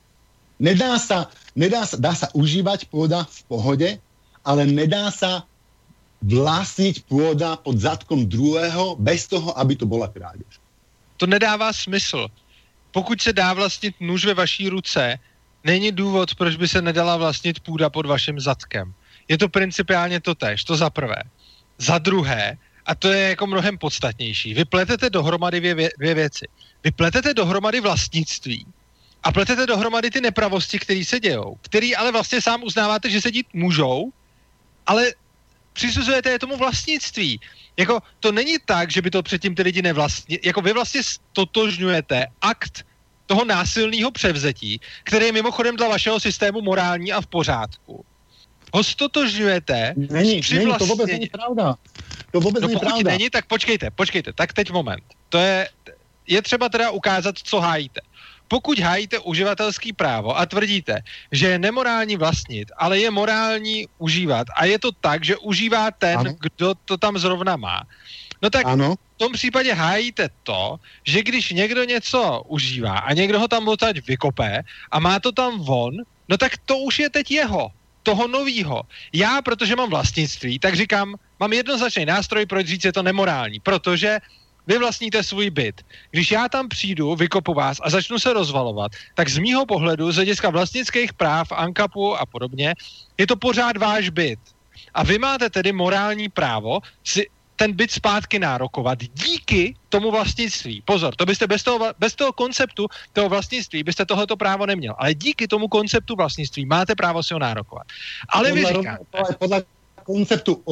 Dá sa užívať pôda v pohode, ale nedá sa vlastniť pôda pod zadkom druhého bez toho, aby to bola krádež. To nedává smysl. Pokud se dá vlastnit nůž ve vaší ruce, není důvod, proč by se nedala vlastnit půda pod vaším zadkem. Je to principiálně totéž, to za prvé. Za druhé, a to je jako mnohem podstatnější, vy pletete dohromady dvě věci. Vy pletete dohromady vlastnictví a pletete dohromady ty nepravosti, které se dějou, které ale vlastně sám uznáváte, že se dít můžou, ale přisuzujete je tomu vlastnictví. Jako to není tak, že by to předtím ty lidi nevlastnili. Jako vy vlastně stotožňujete akt toho násilného převzetí, který je mimochodem dle vašeho systému morální a v pořádku. Ho stotožňujete s přivlastněním. To vůbec není pravda. To vůbec není pravda. Pokud není, tak počkejte, tak teď moment. To je třeba teda ukázat, co hájíte. Pokud hájíte uživatelský právo a tvrdíte, že je nemorální vlastnit, ale je morální užívat a je to tak, že užívá ten, ano, kdo to tam zrovna má, no tak ano, v tom případě hájíte to, že když někdo něco užívá a někdo ho tam odtaď vykope a má to tam von, no tak to už je teď jeho, toho novýho. Já, protože mám vlastnictví, tak říkám, mám jednoznačný nástroj, proč říct je to nemorální, protože vy vlastníte svůj byt. Když já tam přijdu, vykopu vás a začnu se rozvalovat, tak z mýho pohledu, z hlediska vlastnických práv, ANCAPu a podobně, je to pořád váš byt. A vy máte tedy morální právo si ten byt zpátky nárokovat díky tomu vlastnictví. Pozor, to byste bez toho konceptu toho vlastnictví byste tohleto právo neměl. Ale díky tomu konceptu vlastnictví máte právo si ho nárokovat. Ale vy říkáte... Podle konceptu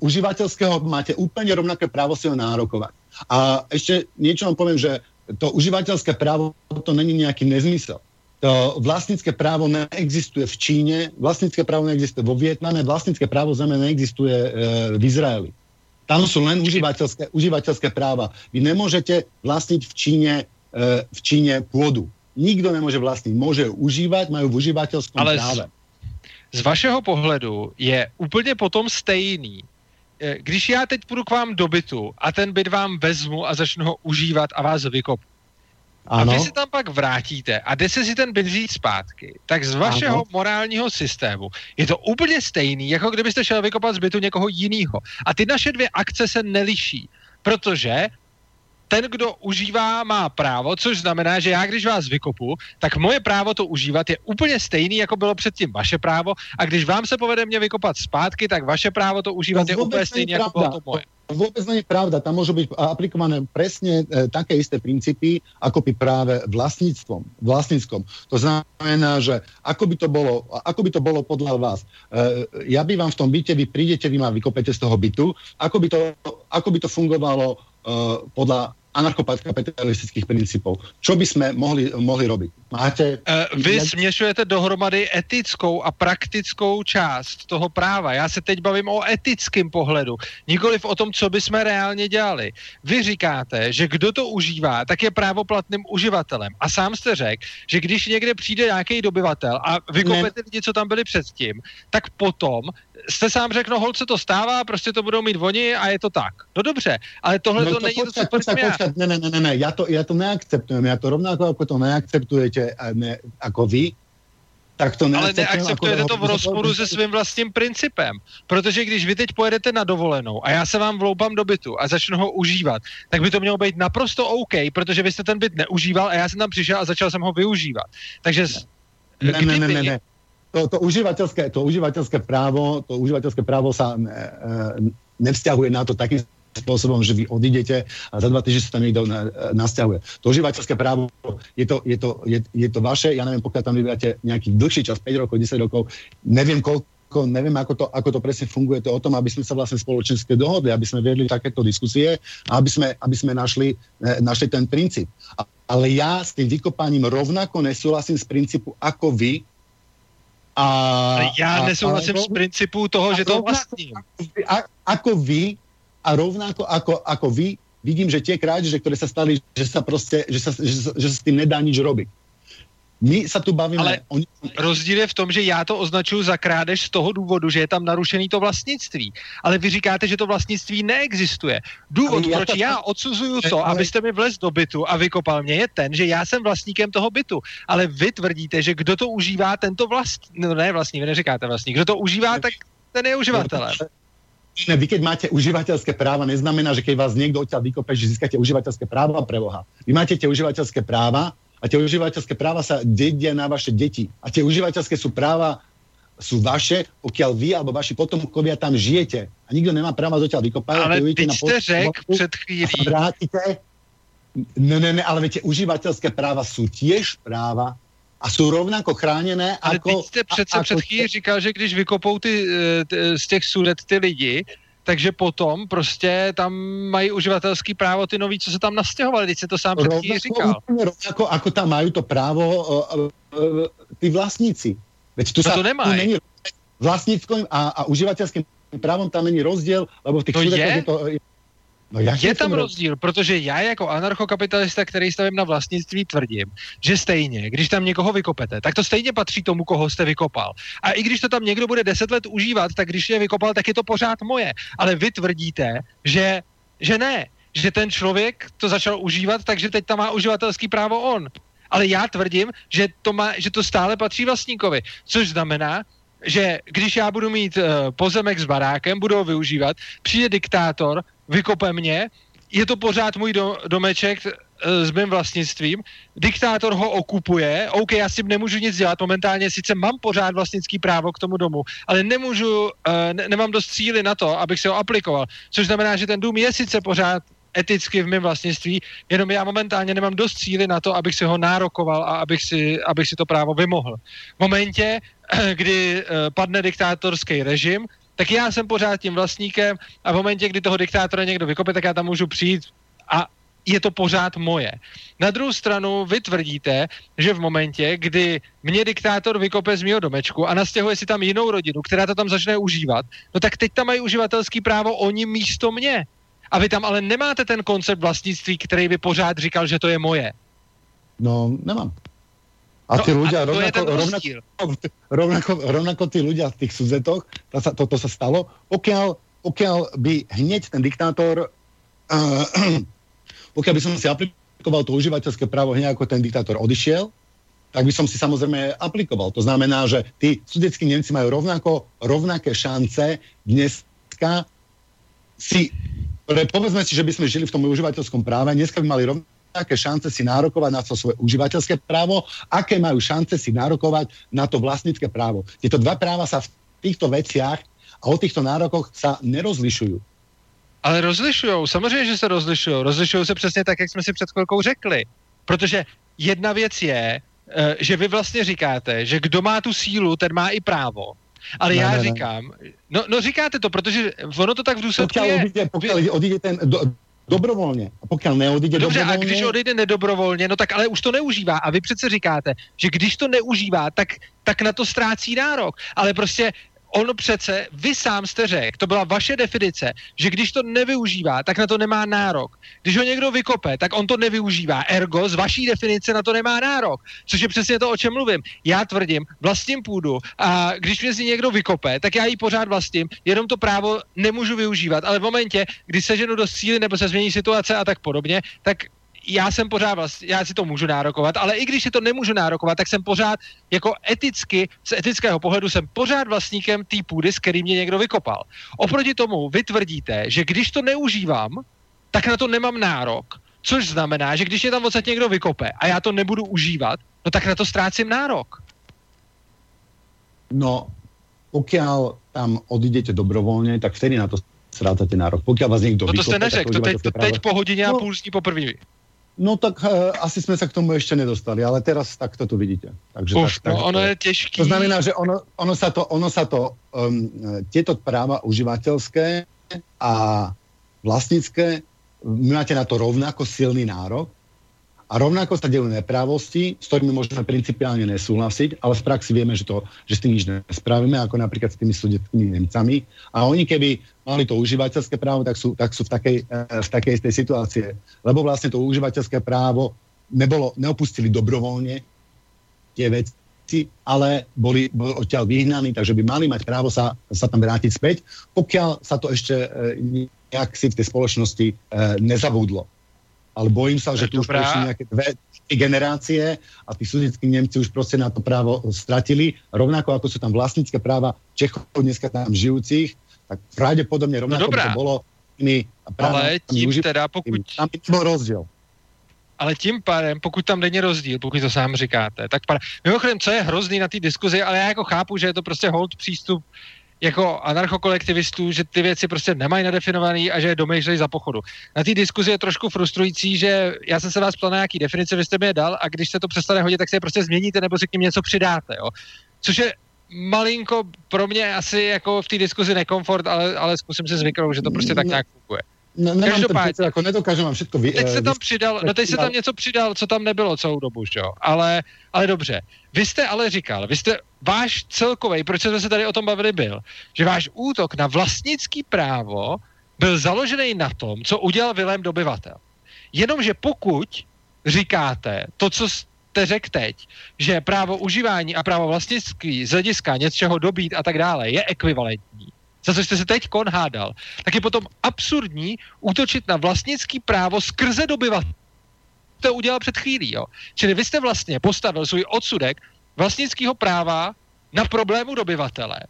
užívateľského máte úplne rovnaké právo si ho nárokovať. A ešte niečo vám poviem, že to užívateľské právo to není nejaký nezmysel. To vlastnícke právo neexistuje v Číne, vlastnícke právo neexistuje vo Vietname, vlastnícke právo zeme neexistuje v Izraeli. Tam sú len užívateľské práva. Vy nemôžete vlastniť v Číne pôdu. Nikto nemôže vlastniť. Môže ju užívať, majú v užívateľskom práve. Z vašeho pohledu je úplně potom stejný. Když já teď půjdu k vám do bytu a ten byt vám vezmu a začnu ho užívat a vás vykopu. Ano. A vy se tam pak vrátíte a jde si ten byt vzít zpátky, tak z vašeho morálního systému je to úplně stejný, jako kdybyste šel vykopat z bytu někoho jinýho. A ty naše dvě akce se neliší, protože ten, kdo užívá, má právo, což znamená, že já, když vás vykopu, tak moje právo to užívat je úplně stejný, jako bylo předtím vaše právo, a když vám se povede mě vykopat zpátky, tak vaše právo to užívat je úplně stejný, jako bylo to moje. Vůbec není pravda, tam môžu byť aplikované presne také isté princípy, ako by práve vlastníctvom. To znamená, že ako by to bolo podľa vás. Ja by vám v tom byte, vy prídete, vy ma vykopete z toho bytu, ako by to fungovalo podľa anarchokapitalistických principov. Čo by sme mohli robiť? Máte... Vy směšujete dohromady etickou a praktickou část toho práva. Já se teď bavím o etickém pohledu. Nikoliv o tom, co by jsme reálně dělali. Vy říkáte, že kdo to užívá, tak je právoplatným uživatelem. A sám jste řekl, že když někde přijde nějaký dobyvatel a vykopete lidi, co tam byli předtím, tak potom jste sám řekl, no holce to stává, prostě to budou mít oni a je to tak. No dobře, ale tohle no to není to, co počkať. Ne, ja to neakceptujem. Ja to rovnako, ako to neakceptujete ako vy, tak to neakceptujete. Ale neakceptujete to v rozporu se svým vlastním principem. Protože když vy teď pojedete na dovolenou a já se vám vloupám do bytu a začnu ho užívat, tak by to mělo být naprosto OK, protože vy jste ten byt neužíval a já jsem tam přišel a začal jsem ho využívat. Takže... Ne. To užívateľské právo sa nevzťahuje na to takým spôsobom, že vy odídete a za 2 týždne sa tam niekto nasťahuje. To užívateľské právo je to vaše, ja neviem, pokiaľ tam vyberáte nejaký dlhší čas, 5 rokov, 10 rokov, neviem koľko, neviem, ako to presne funguje, to o tom, aby sme sa vlastne spoločenské dohodli, aby sme viedli takéto diskusie a aby sme našli ten princíp. Ale ja s tým vykopaním rovnako nesúhlasím z princípu ako vy. Ja nesúhlasím z princípu toho, že to vlastním. Ako vy a rovnako ako vy vidím, že tie krádeže, ktoré sa stali, že sa s tým nedá nič robiť. My sa tu bavíme... Ale rozdíl je v tom, že já to označuji za krádež z toho důvodu, že je tam narušený to vlastnictví. Ale vy říkáte, že to vlastnictví neexistuje. Důvod, proč já odsuzuju to, abyste mi vlez do bytu a vykopal mě, je ten, že já jsem vlastníkem toho bytu. Ale vy tvrdíte, že kdo to užívá, tento vlastní... No ne vlastní, vy neříkáte vlastní. Kdo to užívá, tak ten je uživatelem. Vy keď máte užívateľské práva, neznamená, že keď vás niekto odtiaľ vykope, že získate užívateľské práva pre Boha. Vy máte tie užívateľské práva. A tie užívateľské práva sa dedia na vaše deti. A tie užívateľské práva sú vaše, pokiaľ vy alebo vaši potomkovia tam žijete. A nikto nemá práva zatiaľ vykopávať. Ale teď ste řek pred chvíľou. Ne, ale viete, užívateľské práva sú tiež práva a sú rovnako chránené. Ale ako, teď ste přece před chvíľou říkal, že když vykopou z tých súdet ty lidi, takže potom prostě tam mají uživatelský právo ty noví, co se tam nastěhovali, teď se to sám před chvíli říkal. Rovnako ako tam mají to právo ty vlastníci. Veď tu no sa, to nemají. Vlastníckým a uživatelským právom tam není rozdíl, lebo v těch súdekoch je to... No je tam rozdíl, protože já jako anarchokapitalista, který stavím na vlastnictví, tvrdím, že stejně, když tam někoho vykopete, tak to stejně patří tomu, koho jste vykopal. A i když to tam někdo bude 10 let užívat, tak když je vykopal, tak je to pořád moje. Ale vy tvrdíte, že ne, že ten člověk to začal užívat, takže teď tam má uživatelský právo on. Ale já tvrdím, že to stále patří vlastníkovi, což znamená, že když já budu mít pozemek s barákem, budu ho využívat, přijde diktátor, vykope mě, je to pořád můj domeček s mým vlastnictvím, diktátor ho okupuje, OK, já s tím nemůžu nic dělat, momentálně sice mám pořád vlastnický právo k tomu domu, ale nemám dost síly na to, abych se ho aplikoval, což znamená, že ten dům je sice pořád eticky v mém vlastnictví, jenom já momentálně nemám dost síly na to, abych si ho nárokoval a abych si to právo vymohl. V momentě, kdy padne diktátorský režim, tak já jsem pořád tím vlastníkem a v momentě, kdy toho diktátora někdo vykope, tak já tam můžu přijít a je to pořád moje. Na druhou stranu vy tvrdíte, že v momentě, kdy mě diktátor vykope z mýho domečku a nastěhuje si tam jinou rodinu, která to tam začne užívat, no tak teď tam mají uživatelský právo oni místo mě. A vy tam ale nemáte ten koncept vlastnictví, který by pořád říkal, že to je moje. No, nemám. A tí ľudia, rovnako tí ľudia v tých súdetoch, toto sa stalo, pokiaľ by hneď ten diktátor, pokiaľ by som si aplikoval to užívateľské právo hneď ako ten diktátor odišiel, tak by som si samozrejme aplikoval. To znamená, že tí sudetskí Nemci majú rovnaké šance dneska si, povedzme si, že by sme žili v tom užívateľskom práve, dneska by mali aké šance si nárokovať na to svoje užívateľské právo, aké majú šance si nárokovať na to vlastnícke právo. Tieto dva práva sa v týchto veciach a o týchto nárokoch sa nerozlišujú. Ale rozlišujú, samozřejmě, že se rozlišujú. Rozlišujú se přesně tak, jak jsme si před chvilkou řekli. Protože jedna věc je, že vy vlastně říkáte, že kdo má tu sílu, ten má i právo. Ale ne, já říkám, no říkáte to, protože ono to tak v důsledku je. Pokiaľ odíde ten Dobrovolně. A pokud neodjde dobře, dobrovolně... Dobře, a když odejde nedobrovolně, no tak ale už to neužívá. A vy přece říkáte, že když to neužívá, tak na to ztrácí nárok. Ale prostě ono přece, vy sám jste řekl, to byla vaše definice, že když to nevyužívá, tak na to nemá nárok. Když ho někdo vykope, tak on to nevyužívá. Ergo, z vaší definice na to nemá nárok. Což je přesně to, o čem mluvím. Já tvrdím, vlastním půdu a když mě si někdo vykope, tak já ji pořád vlastním, jenom to právo nemůžu využívat. Ale v momentě, kdy se ženu do síly nebo se změní situace a tak podobně, tak já jsem pořád vlastně, já si to můžu nárokovat, ale i když si to nemůžu nárokovat, tak jsem pořád jako eticky, z etického pohledu jsem pořád vlastníkem té půdy, s kterým mě někdo vykopal. Oproti tomu vy tvrdíte, že když to neužívám, tak na to nemám nárok, což znamená, že když mě tam odsaď někdo vykope a já to nebudu užívat, no tak na to ztrácím nárok. No, pokiaľ tam odjdete dobrovolně, tak vtedy na to ztrácate nárok. Pokiaľ vás někdo vykope... No to jste neřekl, to teď po hodině a půl dní poprvé. No tak asi sme sa k tomu ešte nedostali, ale teraz takto to vidíte. Takže ono je ťažké. To znamená, že tieto práva užívateľské a vlastnícke, máte na to rovnako silný nárok a rovnako sa dejú neprávosti, s ktorými môžeme principiálne nesúhlasiť, ale v praxi vieme, že s tým nič nespravíme, ako napríklad s tými Sudetskými Nemcami. A oni keby mali to užívateľské právo, tak sú v takej istej situácie. Lebo vlastne to užívateľské právo neopustili dobrovoľne tie veci, ale boli odtiaľ vyhnaní, takže by mali mať právo sa tam vrátiť späť, pokiaľ sa to ešte nejak si v tej spoločnosti nezabudlo. Ale bojím sa, že tu už prišli nejaké dve generácie a tí Sudetskí Nemci už proste na to právo stratili. Rovnako ako sú tam vlastnícke práva Čechov dneska tam žijúcich, tak pravdepodobne rovnako to bolo iný práva. Ale tím teda pokud... Tam bol rozdiel. Ale tím pádem, pokud tam není rozdíl, pokud to sám říkáte, tak pár... Mimochodem, co je hrozný na té diskuzi, ale já jako chápu, že je to prostě hold přístup jako anarchokolektivistů, že ty věci prostě nemají nadefinovaný a že je domýšlejí za pochodu. Na té diskuzi je trošku frustrující, že já jsem se vás ptal na nějaký definice, vy jste mi je dal a když se to přestane hodit, tak se je prostě změníte nebo si k nim něco přidáte, jo. Což je malinko pro mě asi jako v té diskuzi nekomfort, ale zkusím se zvyknout, že to prostě tak nějak funguje. Každopádně, jako nedokážu vám všetko vy... Teď se tam přidal, no teď se tam něco přidal, co tam nebylo celou dobu, jo. Ale dobře. Vy jste ale říkal, váš celkový, proč jsme se tady o tom bavili, byl, že váš útok na vlastnický právo byl založený na tom, co udělal William Dobyvateľ. Jenomže pokud říkáte to, co jste řekl teď, že právo užívání a právo vlastnictví z hlediska něčeho dobít a tak dále je ekvivalentní, za co jste se teď hádal, tak je potom absurdní útočit na vlastnický právo skrze dobyvatel. To udělal před chvílí, jo. Čili vy jste vlastně postavil svůj odsudek vlastnického práva na problému dobyvatele.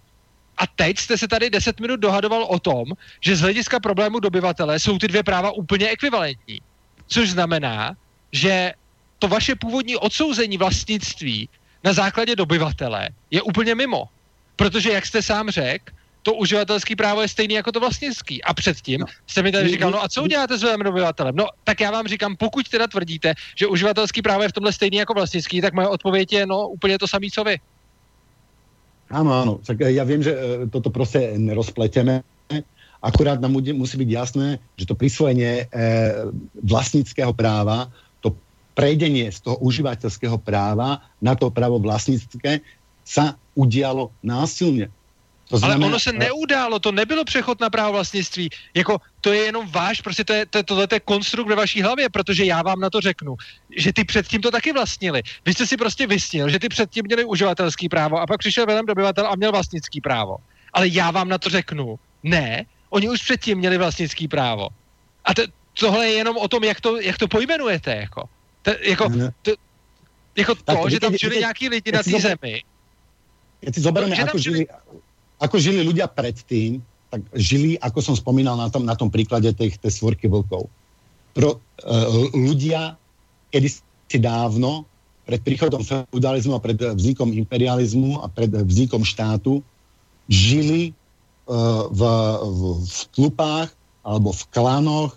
A teď jste se tady 10 minut dohadoval o tom, že z hlediska problému dobyvatele jsou ty dvě práva úplně ekvivalentní. Což znamená, že to vaše původní odsouzení vlastnictví na základě dobyvatele je úplně mimo. Protože, jak jste sám řekl, to uživatelské právo je stejný jako to vlastnický. A předtím jste mi tady říkal, no a co uděláte s svým dobyvatelem? No tak já vám říkám, pokud teda tvrdíte, že uživatelské právo je v tomhle stejný jako vlastnický, tak moje odpověď je, no úplně to samý, co vy. Áno, tak ja viem, že toto proste nerozpleteme. Akurát nám musí byť jasné, že to prisvojenie vlastnického práva, to prejdenie z toho užívateľského práva na to právo vlastnícke sa udialo násilne. Znamená, ale ono se neudálo, to nebylo přechod na právo vlastnictví. Jako, to je jenom váš, prostě to je konstrukt ve vaší hlavě, protože já vám na to řeknu, že ty předtím to taky vlastnili. Vy jste si prostě vysnil, že ty předtím měli uživatelský právo a pak přišel William Dobyvateľ a měl vlastnický právo. Ale já vám na to řeknu, ne, oni už předtím měli vlastnický právo. A tohle je jenom o tom, jak to pojmenujete. Že tam žili nějaký lidi na té zemi. Ako žili ľudia predtým, tak žili, ako som spomínal na tom príklade tej svorky vlkov. Ľudia kedysi dávno, pred príchodom feudalizmu a pred vznikom imperializmu a pred vznikom štátu, žili v klupách alebo v klanoch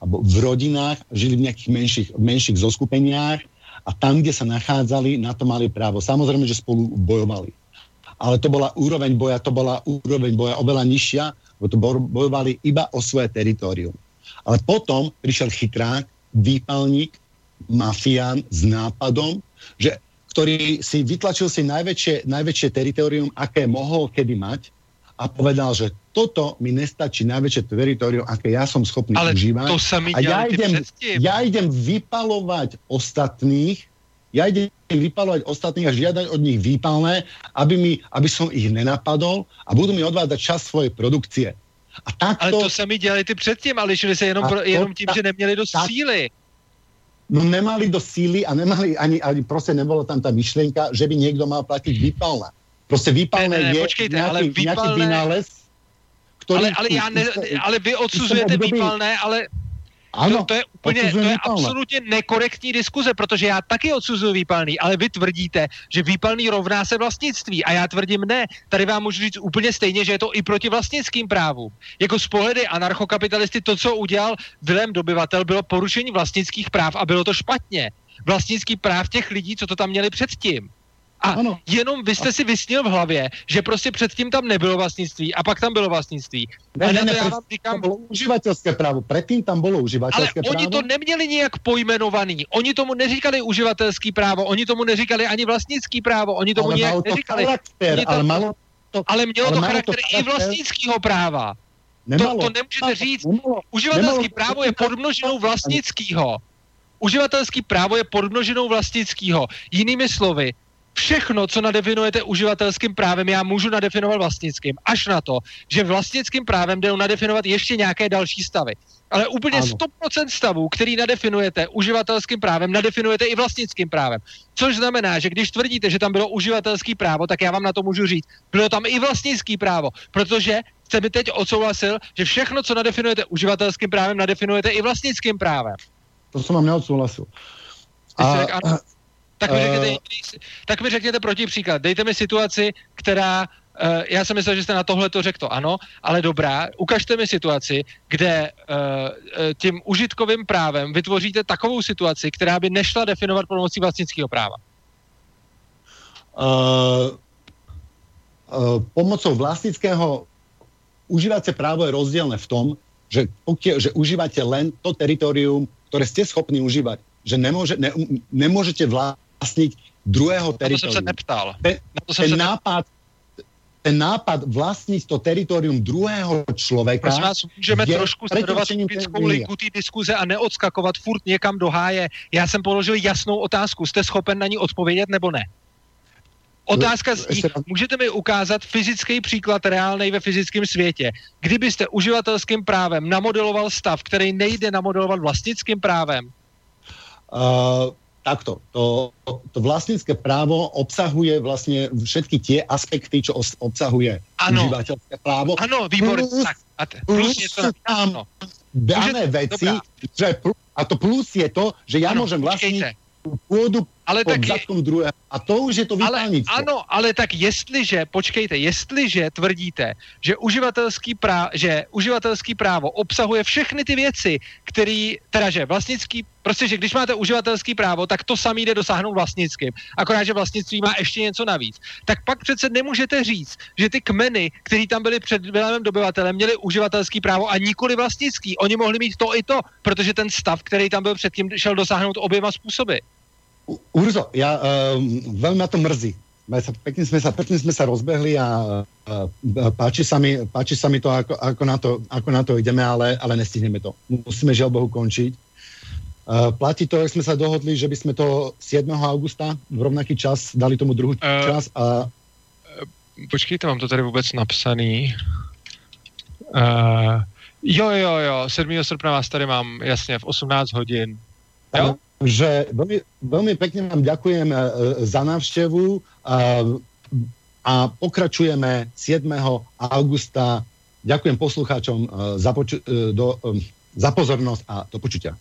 alebo v rodinách, žili v nejakých menších zoskupeniach a tam, kde sa nachádzali, na to mali právo. Samozrejme, že spolu bojovali. Ale to bola úroveň boja oveľa nižšia, bo to bojovali iba o svoje teritorium. Ale potom prišiel chytrák, výpalník, mafián s nápadom, že, ktorý si vytlačil si najväčšie teritorium, aké mohol kedy mať a povedal, že toto mi nestačí najväčšie teritorium, aké ja som schopný užívať. To sa mi ja idem vypalovať ostatných, ja idem vypalovať ostatných a žiadať od nich výpalné, aby som ich nenapadol a budú mi odvádzať čas svojej produkcie. A takto, ale to sami dělali ty předtím, ale šli se jenom tím, že neměli dost síly. No nemali dost síly a nemali ani proste nebolo tam tá myšlienka, že by niekto mal platiť výpalné. Proste výpalné je nejaký vynález, ktorý... Ale vy odsuzujete výpalné, ale... Ano, to je absolutně nekorektní diskuze, protože já taky odsuzuju výpalný, ale vy tvrdíte, že výpalný rovná se vlastnictví a já tvrdím ne. Tady vám můžu říct úplně stejně, že je to i proti vlastnickým právům. Jako z pohledy anarchokapitalisty to, co udělal William Dobyvateľ, bylo porušení vlastnických práv a bylo to špatně. Vlastnický práv těch lidí, co to tam měli předtím. A ano. Jenom vy jste si vysnil v hlavě, že prostě předtím tam nebylo vlastnictví a pak tam bylo vlastnictví. Ne, to bylo uživatelské právo, předtím tam bylo uživatelské právo. Ale oni to neměli nijak pojmenovaný, oni tomu neříkali uživatelský právo, oni tomu neříkali ani vlastnický právo, oni tomu nijak neříkali. Ale mělo to charakter i vlastnického práva. To nemůžete říct. Uživatelské právo je podmnožinou vlastnického. Uživatelské právo je podmnožinou vlastnického. Jinými slovy, všechno, co nadefinujete uživatelským právem, já můžu nadefinovat vlastnickým. Až na to, že vlastnickým právem jdou nadefinovat ještě nějaké další stavy. Ale úplně ano. 100% stavů, který nadefinujete uživatelským právem, nadefinujete i vlastnickým právem. Což znamená, že když tvrdíte, že tam bylo uživatelský právo, tak já vám na to můžu říct, bylo tam i vlastnický právo, protože jste mi teď odsouhlasil, že všechno, co nadefinujete uživatelským právem, nadefinujete i vlastnickým právem. To jsem vám neodsouhlasil. Tak mi řekněte protipříklad. Dejte mi situaci, která... já jsem myslel, že jste na tohle to řekl to ano, ale dobrá. Ukažte mi situaci, kde tím užitkovým právem vytvoříte takovou situaci, která by nešla definovat pomocí vlastnického práva. Pomocou vlastnického užívacie právo je rozdielne v tom, že užívate len to teritorium, ktoré ste schopní užívať. Že nemôžete vlastniť druhého teritorium. Na to som sa neptal. Ten nápad vlastniť to teritorium druhého človeka... Prosím vás, môžeme trošku sledovať typickú liku tý diskuze a neodskakovať furt niekam do háje. Ja som položil jasnou otázku. Ste schopen na ní odpovedať nebo ne? Otázka zní, můžete mi ukázat fyzický příklad reálnej ve fyzickém světě. Kdybyste uživatelským právem namodeloval stav, který nejde namodelovat vlastnickým právem? Takto. To vlastnícke právo obsahuje vlastne všetky tie aspekty, čo obsahuje užívateľské právo. Áno, výborné. Plus je to tam dané veci, a to plus je to, že ja môžem vlastniť pôdu pod zadkom druhého. A to už je to výpalníctvo. Ano, ale tak jestliže tvrdíte, že uživatelský právo obsahuje všechny ty věci, které, teda že vlastnický, prostě, že když máte uživatelský právo, tak to samý jde dosáhnout vlastnickým. Akorát, že vlastnictví má ještě něco navíc. Tak pak přece nemůžete říct, že ty kmeny, které tam byly před Williamem Dobyvatelem, měli uživatelský právo a nikoli vlastnický. Oni mohli mít to i to, protože ten stav, který tam byl předtím, šel dosáhnout oběma způsoby. Urzo, ja veľmi na to mrzí. Pekne sme sa rozbehli a páči sa mi to, ako na to ideme, ale nestihneme to. Musíme, žiaľ Bohu, končiť. Platí to, jak sme sa dohodli, že by sme to 7. augusta v rovnaký čas dali tomu druhú čas a... Počkejte, mám to tady vôbec napsaný. Jo, 7. srpna vás tady mám, jasne, v 18 hodin. Jo? Že veľmi pekne vám ďakujem za návštevu a pokračujeme 7. augusta. Ďakujem poslucháčom za pozornosť a do počutia.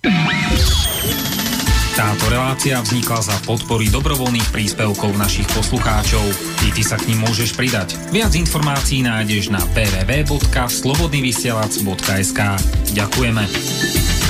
Táto relácia vznikla za podpory dobrovoľných príspevkov našich poslucháčov. I ty sa k nim môžeš pridať. Viac informácií nájdeš na www.slobodnyvysielac.sk. Ďakujeme.